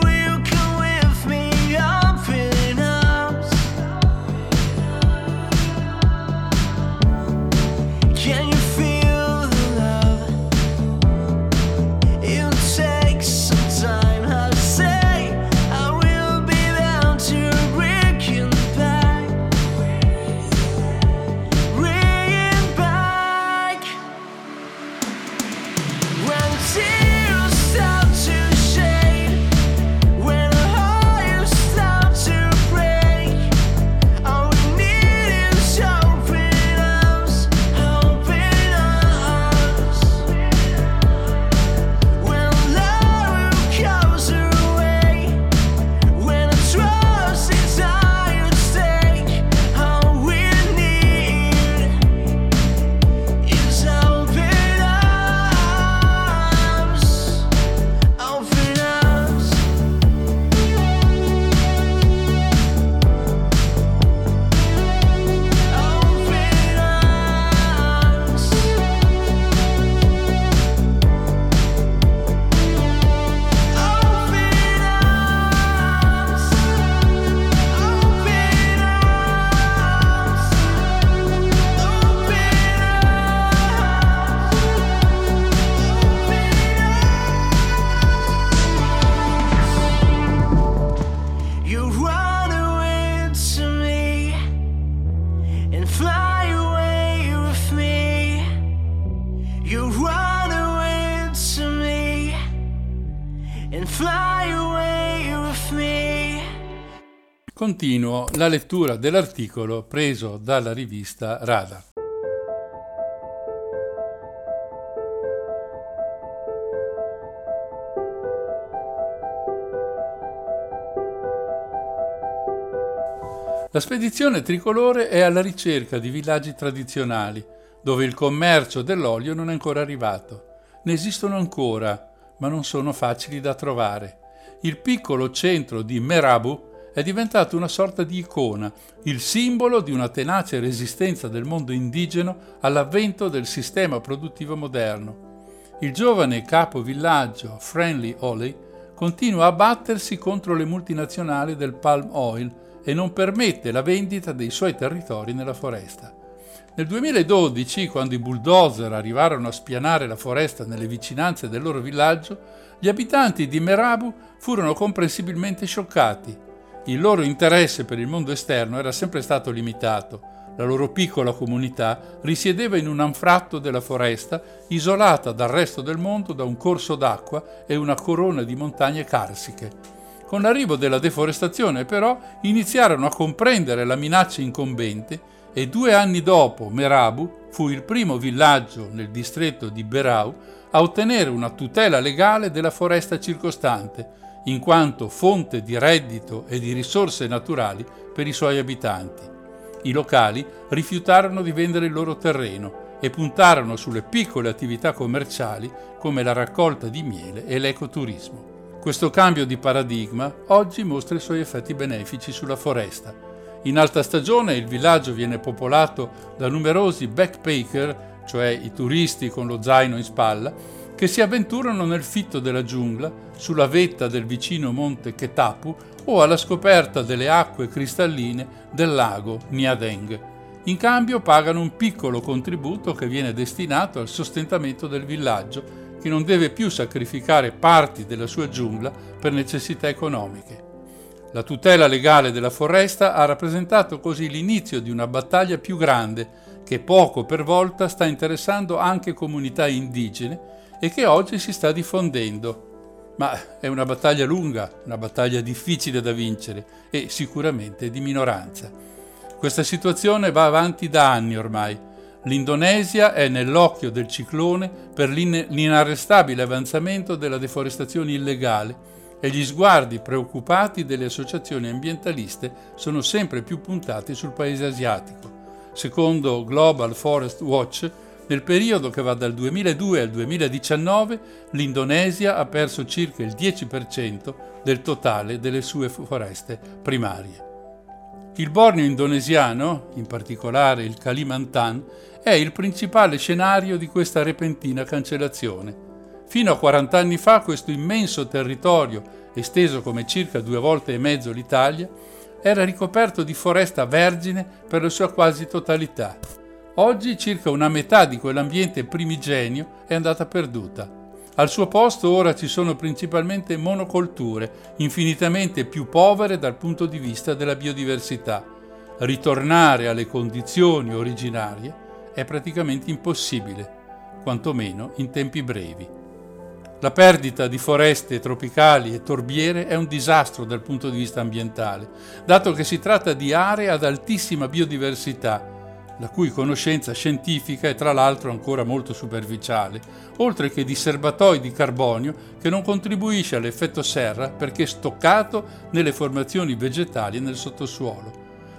will come with and fly away with me. Continuo la lettura dell'articolo preso dalla rivista Radar. La spedizione tricolore è alla ricerca di villaggi tradizionali, dove il commercio dell'olio non è ancora arrivato. Ne esistono ancora, ma non sono facili da trovare. Il piccolo centro di Merabu è diventato una sorta di icona, il simbolo di una tenace resistenza del mondo indigeno all'avvento del sistema produttivo moderno. Il giovane capo villaggio Friendly Ollie continua a battersi contro le multinazionali del palm oil e non permette la vendita dei suoi territori nella foresta. Nel duemiladodici, quando i bulldozer arrivarono a spianare la foresta nelle vicinanze del loro villaggio, gli abitanti di Merabu furono comprensibilmente scioccati. Il loro interesse per il mondo esterno era sempre stato limitato. La loro piccola comunità risiedeva in un anfratto della foresta, isolata dal resto del mondo da un corso d'acqua e una corona di montagne carsiche. Con l'arrivo della deforestazione, però, iniziarono a comprendere la minaccia incombente e due anni dopo Merabu fu il primo villaggio nel distretto di Berau a ottenere una tutela legale della foresta circostante, in quanto fonte di reddito e di risorse naturali per i suoi abitanti. I locali rifiutarono di vendere il loro terreno e puntarono sulle piccole attività commerciali come la raccolta di miele e l'ecoturismo. Questo cambio di paradigma oggi mostra i suoi effetti benefici sulla foresta. In alta stagione il villaggio viene popolato da numerosi backpacker, cioè i turisti con lo zaino in spalla, che si avventurano nel fitto della giungla, sulla vetta del vicino monte Ketapu o alla scoperta delle acque cristalline del lago Niadeng. In cambio pagano un piccolo contributo che viene destinato al sostentamento del villaggio, che non deve più sacrificare parti della sua giungla per necessità economiche. La tutela legale della foresta ha rappresentato così l'inizio di una battaglia più grande che poco per volta sta interessando anche comunità indigene e che oggi si sta diffondendo. Ma è una battaglia lunga, una battaglia difficile da vincere e sicuramente di minoranza. Questa situazione va avanti da anni ormai. L'Indonesia è nell'occhio del ciclone per l'inarrestabile avanzamento della deforestazione illegale e gli sguardi preoccupati delle associazioni ambientaliste sono sempre più puntati sul paese asiatico. Secondo Global Forest Watch, nel periodo che va dal duemiladue al duemiladiciannove, l'Indonesia ha perso circa il dieci per cento del totale delle sue foreste primarie. Il Borneo indonesiano, in particolare il Kalimantan, è il principale scenario di questa repentina cancellazione. Fino a quaranta anni fa questo immenso territorio, esteso come circa due volte e mezzo l'Italia, era ricoperto di foresta vergine per la sua quasi totalità. Oggi circa una metà di quell'ambiente primigenio è andata perduta. Al suo posto ora ci sono principalmente monocolture, infinitamente più povere dal punto di vista della biodiversità. Ritornare alle condizioni originarie è praticamente impossibile, quantomeno in tempi brevi. La perdita di foreste tropicali e torbiere è un disastro dal punto di vista ambientale, dato che si tratta di aree ad altissima biodiversità, la cui conoscenza scientifica è tra l'altro ancora molto superficiale, oltre che di serbatoi di carbonio che non contribuisce all'effetto serra perché è stoccato nelle formazioni vegetali e nel sottosuolo.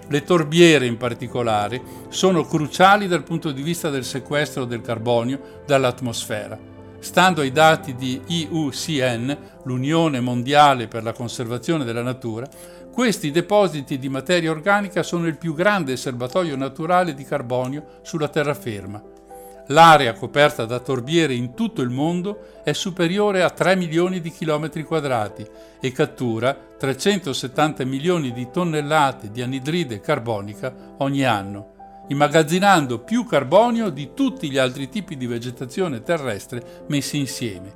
Le torbiere in particolare sono cruciali dal punto di vista del sequestro del carbonio dall'atmosfera. Stando ai dati di I U C N, l'Unione Mondiale per la Conservazione della Natura, questi depositi di materia organica sono il più grande serbatoio naturale di carbonio sulla terraferma. L'area coperta da torbiere in tutto il mondo è superiore a tre milioni di chilometri quadrati e cattura trecentosettanta milioni di tonnellate di anidride carbonica ogni anno, immagazzinando più carbonio di tutti gli altri tipi di vegetazione terrestre messi insieme.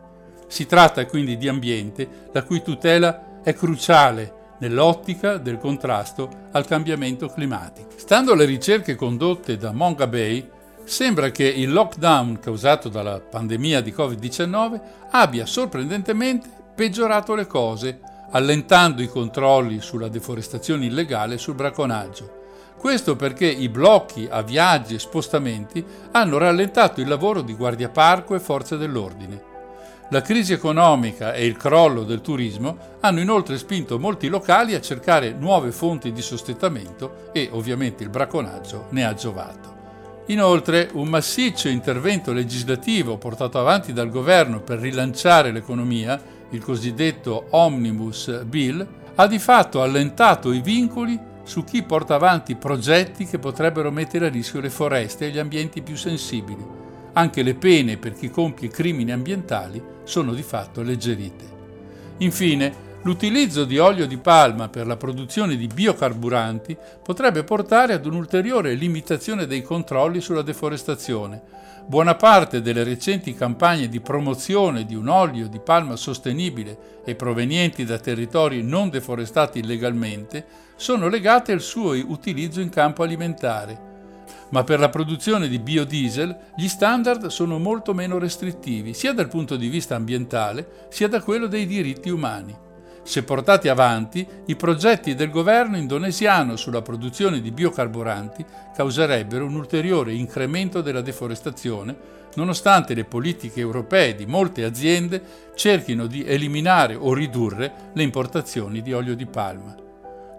Si tratta quindi di ambiente la cui tutela è cruciale nell'ottica del contrasto al cambiamento climatico. Stando alle ricerche condotte da Mongabay, sembra che il lockdown causato dalla pandemia di covid diciannove abbia sorprendentemente peggiorato le cose, allentando i controlli sulla deforestazione illegale e sul bracconaggio. Questo perché i blocchi a viaggi e spostamenti hanno rallentato il lavoro di guardiaparco e forze dell'ordine. La crisi economica e il crollo del turismo hanno inoltre spinto molti locali a cercare nuove fonti di sostentamento e ovviamente il bracconaggio ne ha giovato. Inoltre, un massiccio intervento legislativo portato avanti dal governo per rilanciare l'economia, il cosiddetto Omnibus Bill, ha di fatto allentato i vincoli su chi porta avanti progetti che potrebbero mettere a rischio le foreste e gli ambienti più sensibili. Anche le pene per chi compie crimini ambientali sono di fatto alleggerite. Infine, l'utilizzo di olio di palma per la produzione di biocarburanti potrebbe portare ad un'ulteriore limitazione dei controlli sulla deforestazione. Buona parte delle recenti campagne di promozione di un olio di palma sostenibile e provenienti da territori non deforestati illegalmente sono legate al suo utilizzo in campo alimentare. Ma per la produzione di biodiesel gli standard sono molto meno restrittivi, sia dal punto di vista ambientale, sia da quello dei diritti umani. Se portati avanti, i progetti del governo indonesiano sulla produzione di biocarburanti causerebbero un ulteriore incremento della deforestazione, nonostante le politiche europee di molte aziende cerchino di eliminare o ridurre le importazioni di olio di palma.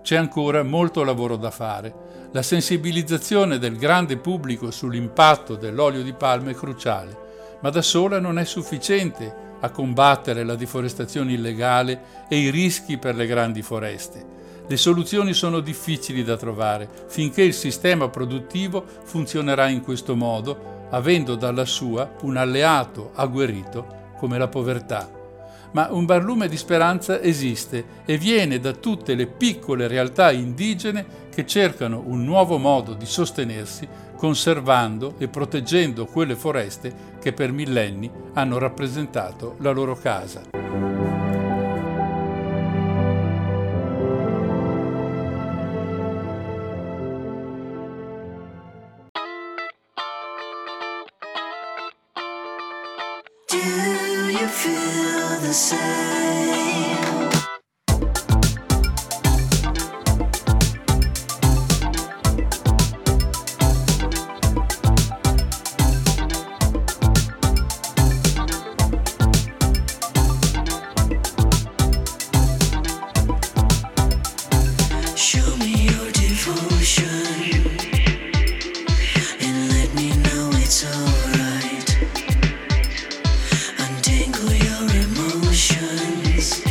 C'è ancora molto lavoro da fare. La sensibilizzazione del grande pubblico sull'impatto dell'olio di palma è cruciale, ma da sola non è sufficiente a combattere la deforestazione illegale e i rischi per le grandi foreste. Le soluzioni sono difficili da trovare finché il sistema produttivo funzionerà in questo modo, avendo dalla sua un alleato agguerrito come la povertà. Ma un barlume di speranza esiste e viene da tutte le piccole realtà indigene che cercano un nuovo modo di sostenersi, conservando e proteggendo quelle foreste che per millenni hanno rappresentato la loro casa. Do you feel the same? Emotions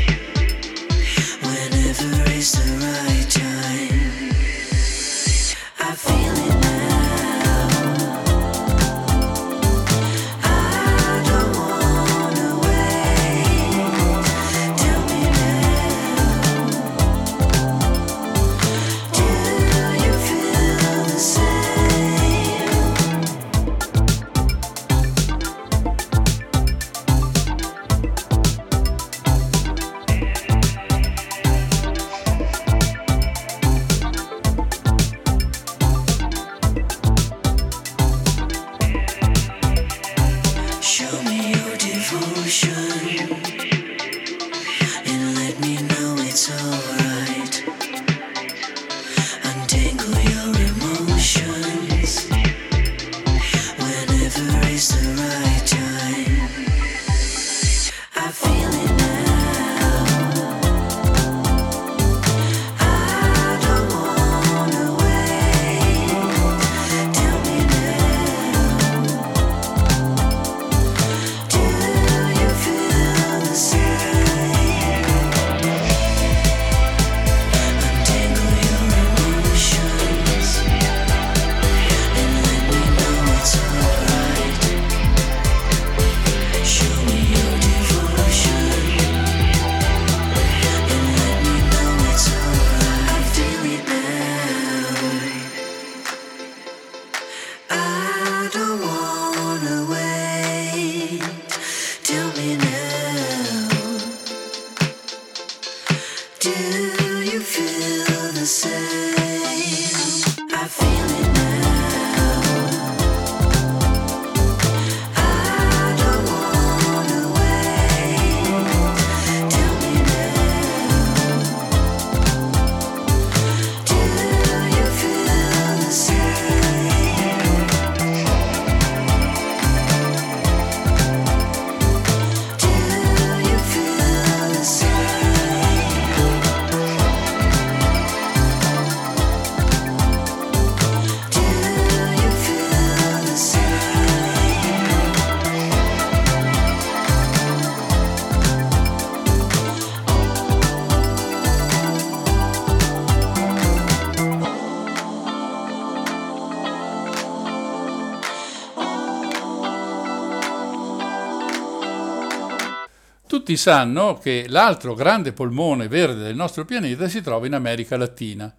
tutti sanno che l'altro grande polmone verde del nostro pianeta si trova in America Latina.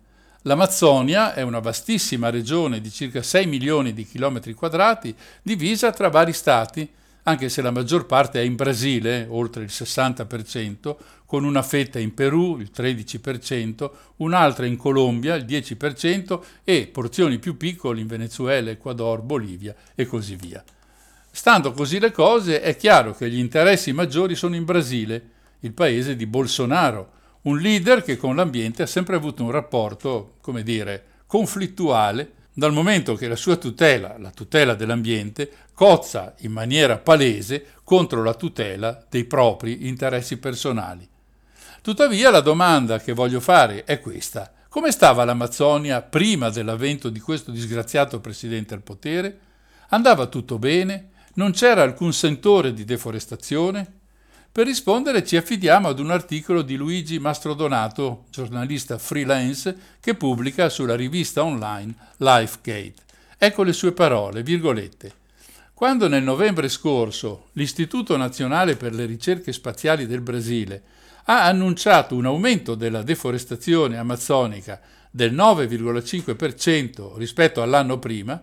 L'Amazzonia è una vastissima regione di circa sei milioni di chilometri quadrati divisa tra vari stati, anche se la maggior parte è in Brasile, oltre il sessanta per cento, con una fetta in Perù, il tredici per cento, un'altra in Colombia, il dieci per cento, e porzioni più piccole in Venezuela, Ecuador, Bolivia e così via. Stando così le cose, è chiaro che gli interessi maggiori sono in Brasile, il paese di Bolsonaro, un leader che con l'ambiente ha sempre avuto un rapporto, come dire, conflittuale, dal momento che la sua tutela, la tutela dell'ambiente, cozza in maniera palese contro la tutela dei propri interessi personali. Tuttavia la domanda che voglio fare è questa: come stava l'Amazzonia prima dell'avvento di questo disgraziato presidente al potere? Andava tutto bene? Non c'era alcun sentore di deforestazione? Per rispondere ci affidiamo ad un articolo di Luigi Mastrodonato, giornalista freelance, che pubblica sulla rivista online Lifegate. Ecco le sue parole, virgolette. Quando nel novembre scorso l'Istituto Nazionale per le Ricerche Spaziali del Brasile ha annunciato un aumento della deforestazione amazzonica del nove virgola cinque per cento rispetto all'anno prima,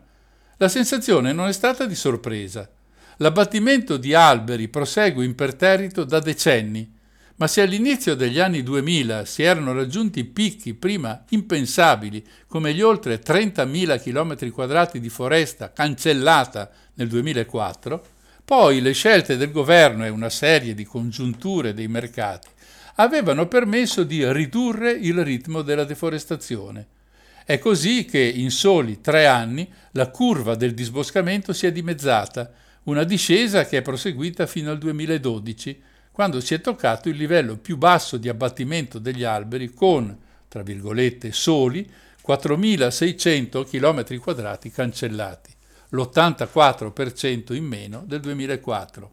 la sensazione non è stata di sorpresa. L'abbattimento di alberi prosegue imperterrito da decenni, ma se all'inizio degli anni duemila si erano raggiunti picchi prima impensabili, come gli oltre trentamila chilometri quadrati di foresta cancellata nel duemilaquattro, poi le scelte del governo e una serie di congiunture dei mercati avevano permesso di ridurre il ritmo della deforestazione. È così che in soli tre anni la curva del disboscamento si è dimezzata, una discesa che è proseguita fino al duemiladodici, quando si è toccato il livello più basso di abbattimento degli alberi con, tra virgolette, soli quattromilaseicento chilometri quadrati cancellati, l'ottantaquattro per cento in meno del duemilaquattro.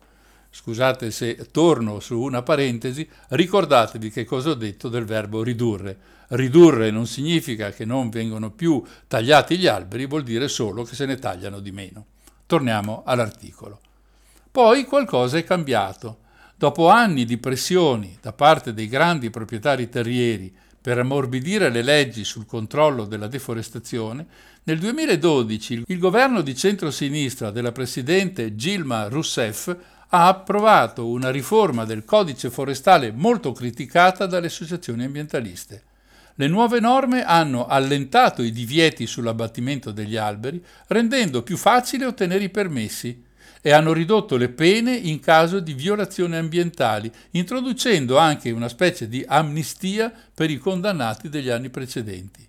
Scusate se torno su una parentesi, ricordatevi che cosa ho detto del verbo ridurre. Ridurre non significa che non vengono più tagliati gli alberi, vuol dire solo che se ne tagliano di meno. Torniamo all'articolo. Poi qualcosa è cambiato. Dopo anni di pressioni da parte dei grandi proprietari terrieri per ammorbidire le leggi sul controllo della deforestazione, nel duemiladodici il governo di centrosinistra della presidente Dilma Rousseff ha approvato una riforma del codice forestale molto criticata dalle associazioni ambientaliste. Le nuove norme hanno allentato i divieti sull'abbattimento degli alberi, rendendo più facile ottenere i permessi, e hanno ridotto le pene in caso di violazioni ambientali, introducendo anche una specie di amnistia per i condannati degli anni precedenti.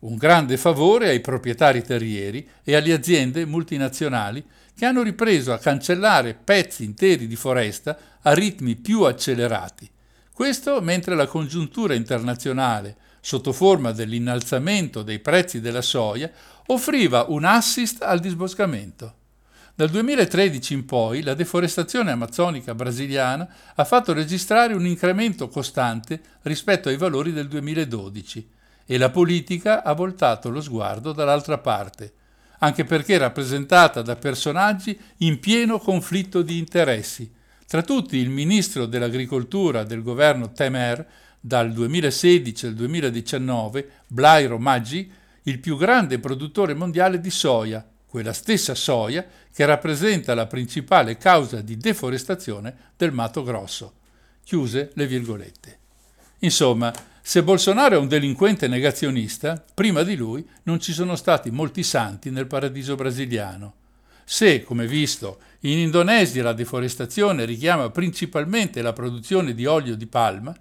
Un grande favore ai proprietari terrieri e alle aziende multinazionali che hanno ripreso a cancellare pezzi interi di foresta a ritmi più accelerati. Questo mentre la congiuntura internazionale, sotto forma dell'innalzamento dei prezzi della soia, offriva un assist al disboscamento. Dal duemilatredici in poi la deforestazione amazzonica brasiliana ha fatto registrare un incremento costante rispetto ai valori del duemiladodici e la politica ha voltato lo sguardo dall'altra parte, anche perché rappresentata da personaggi in pieno conflitto di interessi, tra tutti il ministro dell'agricoltura del governo Temer, dal duemilasedici al duemiladiciannove, Blairo Maggi, il più grande produttore mondiale di soia, quella stessa soia che rappresenta la principale causa di deforestazione del Mato Grosso. Chiuse le virgolette. Insomma, se Bolsonaro è un delinquente negazionista, prima di lui non ci sono stati molti santi nel paradiso brasiliano. Se, come visto, in Indonesia la deforestazione richiama principalmente la produzione di olio di palma,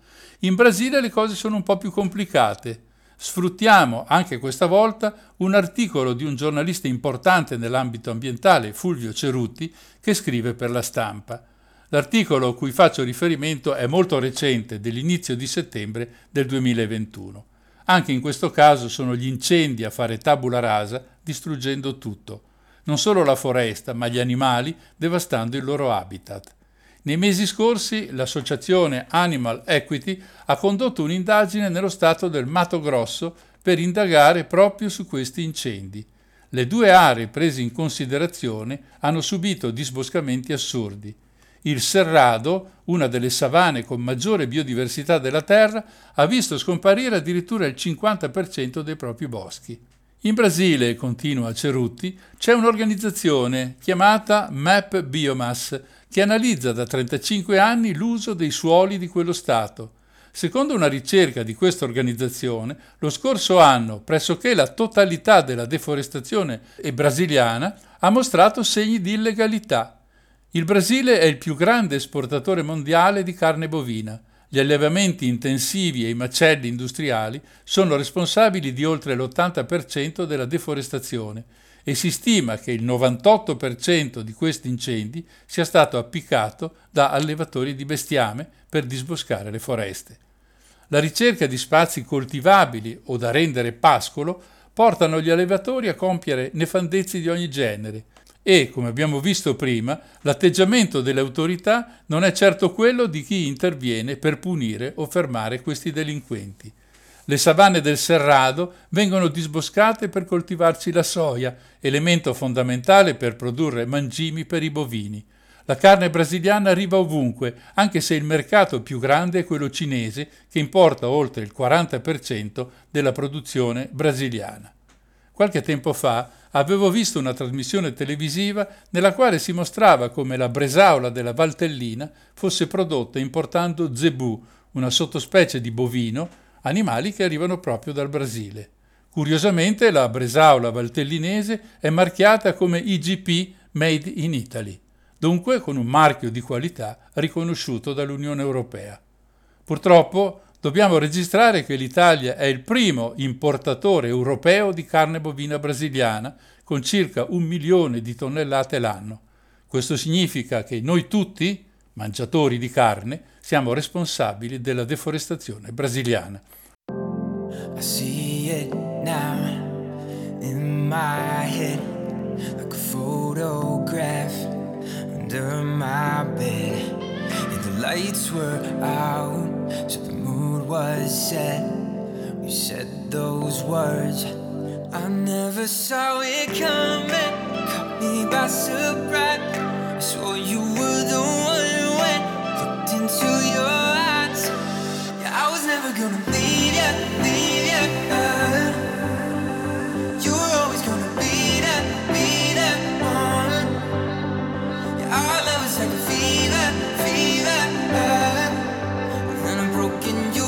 in Brasile le cose sono un po' più complicate. Sfruttiamo anche questa volta un articolo di un giornalista importante nell'ambito ambientale, Fulvio Cerutti, che scrive per La Stampa. L'articolo a cui faccio riferimento è molto recente, dell'inizio di settembre del duemilaventuno. Anche in questo caso sono gli incendi a fare tabula rasa, distruggendo tutto. Non solo la foresta, ma gli animali, devastando il loro habitat. Nei mesi scorsi l'associazione Animal Equity ha condotto un'indagine nello stato del Mato Grosso per indagare proprio su questi incendi. Le due aree prese in considerazione hanno subito disboscamenti assurdi. Il Cerrado, una delle savane con maggiore biodiversità della Terra, ha visto scomparire addirittura il cinquanta per cento dei propri boschi. In Brasile, continua Cerutti, c'è un'organizzazione chiamata Map Biomass che analizza da trentacinque anni l'uso dei suoli di quello Stato. Secondo una ricerca di questa organizzazione, lo scorso anno pressoché la totalità della deforestazione brasiliana ha mostrato segni di illegalità. Il Brasile è il più grande esportatore mondiale di carne bovina. Gli allevamenti intensivi e i macelli industriali sono responsabili di oltre l'ottanta per cento della deforestazione e si stima che il novantotto per cento di questi incendi sia stato appiccato da allevatori di bestiame per disboscare le foreste. La ricerca di spazi coltivabili o da rendere pascolo portano gli allevatori a compiere nefandezze di ogni genere. E, come abbiamo visto prima, l'atteggiamento delle autorità non è certo quello di chi interviene per punire o fermare questi delinquenti. Le savane del Cerrado vengono disboscate per coltivarci la soia, elemento fondamentale per produrre mangimi per i bovini. La carne brasiliana arriva ovunque, anche se il mercato più grande è quello cinese, che importa oltre il quaranta per cento della produzione brasiliana. Qualche tempo fa avevo visto una trasmissione televisiva nella quale si mostrava come la bresaola della Valtellina fosse prodotta importando zebù, una sottospecie di bovino, animali che arrivano proprio dal Brasile. Curiosamente la bresaola valtellinese è marchiata come I G P Made in Italy, dunque con un marchio di qualità riconosciuto dall'Unione Europea. Purtroppo dobbiamo registrare che l'Italia è il primo importatore europeo di carne bovina brasiliana, con circa un milione di tonnellate l'anno. Questo significa che noi tutti, mangiatori di carne, siamo responsabili della deforestazione brasiliana. I see it now in my head, like a photograph under my bed. And the lights were out, so the was said, we said those words. I never saw it coming, caught me by surprise. I swore you were the one when looked into your eyes. Yeah, I was never gonna leave ya, leave ya. Uh, you were always gonna be that, be that one. Yeah, our love was like a fever, fever. Uh, and then I'm broken. You.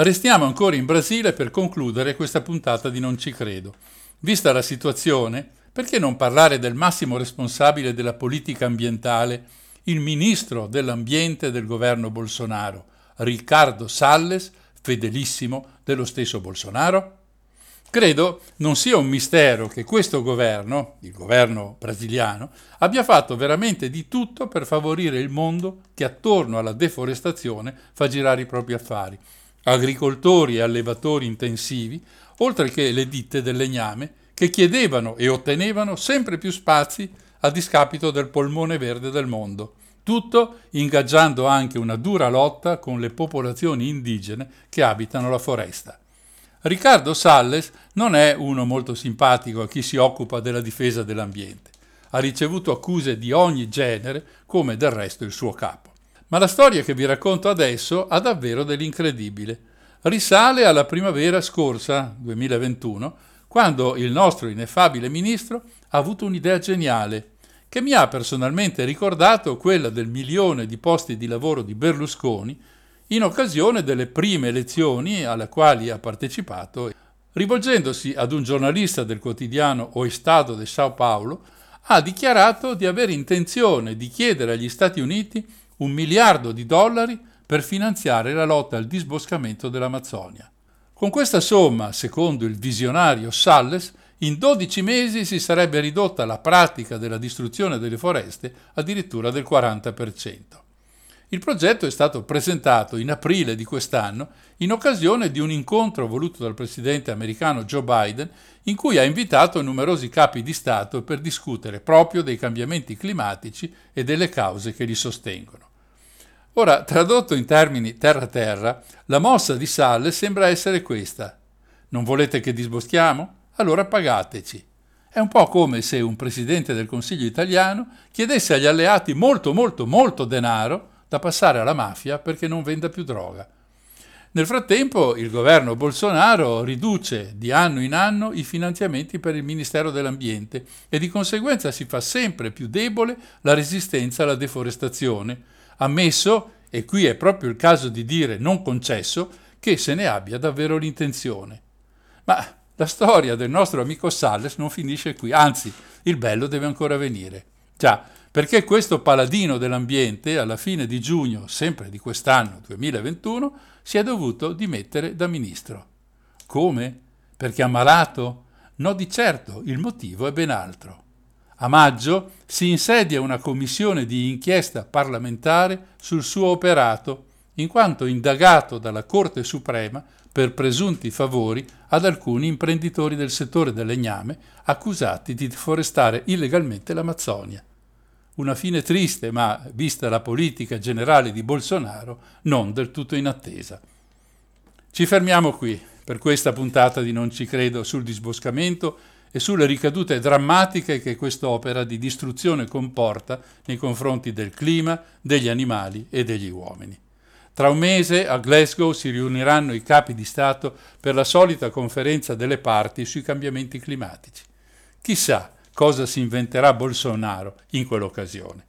Restiamo ancora in Brasile per concludere questa puntata di Non ci credo. Vista la situazione, perché non parlare del massimo responsabile della politica ambientale, il ministro dell'ambiente del governo Bolsonaro, Ricardo Salles, fedelissimo dello stesso Bolsonaro? Credo non sia un mistero che questo governo, il governo brasiliano, abbia fatto veramente di tutto per favorire il mondo che attorno alla deforestazione fa girare i propri affari, agricoltori e allevatori intensivi, oltre che le ditte del legname, che chiedevano e ottenevano sempre più spazi a discapito del polmone verde del mondo, tutto ingaggiando anche una dura lotta con le popolazioni indigene che abitano la foresta. Ricardo Salles non è uno molto simpatico a chi si occupa della difesa dell'ambiente. Ha ricevuto accuse di ogni genere, come del resto il suo capo. Ma la storia che vi racconto adesso ha davvero dell'incredibile. Risale alla primavera scorsa, duemilaventuno, quando il nostro ineffabile ministro ha avuto un'idea geniale, che mi ha personalmente ricordato quella del milione di posti di lavoro di Berlusconi, in occasione delle prime elezioni alla quali ha partecipato. Rivolgendosi ad un giornalista del quotidiano O Estado de São Paulo, ha dichiarato di avere intenzione di chiedere agli Stati Uniti un miliardo di dollari per finanziare la lotta al disboscamento dell'Amazzonia. Con questa somma, secondo il visionario Salles, in dodici mesi si sarebbe ridotta la pratica della distruzione delle foreste addirittura del quaranta per cento. Il progetto è stato presentato in aprile di quest'anno in occasione di un incontro voluto dal presidente americano Joe Biden, in cui ha invitato numerosi capi di Stato per discutere proprio dei cambiamenti climatici e delle cause che li sostengono. Ora, tradotto in termini terra-terra, la mossa di Salles sembra essere questa. Non volete che disboschiamo? Allora pagateci. È un po' come se un presidente del Consiglio italiano chiedesse agli alleati molto molto molto denaro da passare alla mafia perché non venda più droga. Nel frattempo il governo Bolsonaro riduce di anno in anno i finanziamenti per il Ministero dell'Ambiente e di conseguenza si fa sempre più debole la resistenza alla deforestazione, ammesso, e qui è proprio il caso di dire non concesso, che se ne abbia davvero l'intenzione. Ma la storia del nostro amico Salles non finisce qui, anzi, il bello deve ancora venire. Già, perché questo paladino dell'ambiente, alla fine di giugno, sempre di quest'anno, duemilaventuno, si è dovuto dimettere da ministro. Come? Perché ammalato? No, di certo, il motivo è ben altro. A maggio si insedia una commissione di inchiesta parlamentare sul suo operato, in quanto indagato dalla Corte Suprema per presunti favori ad alcuni imprenditori del settore del legname accusati di deforestare illegalmente l'Amazzonia. Una fine triste, ma, vista la politica generale di Bolsonaro, non del tutto inattesa. Ci fermiamo qui per questa puntata di Non ci credo sul disboscamento e sulle ricadute drammatiche che quest'opera di distruzione comporta nei confronti del clima, degli animali e degli uomini. Tra un mese a Glasgow si riuniranno i capi di Stato per la solita conferenza delle parti sui cambiamenti climatici. Chissà cosa si inventerà Bolsonaro in quell'occasione.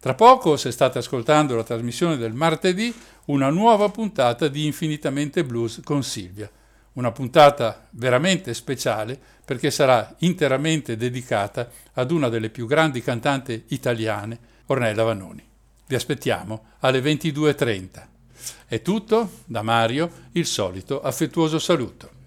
Tra poco, se state ascoltando la trasmissione del martedì, una nuova puntata di Infinitamente Blues con Silvia. Una puntata veramente speciale perché sarà interamente dedicata ad una delle più grandi cantanti italiane, Ornella Vanoni. Vi aspettiamo alle ventidue e trenta. È tutto da Mario, il solito affettuoso saluto.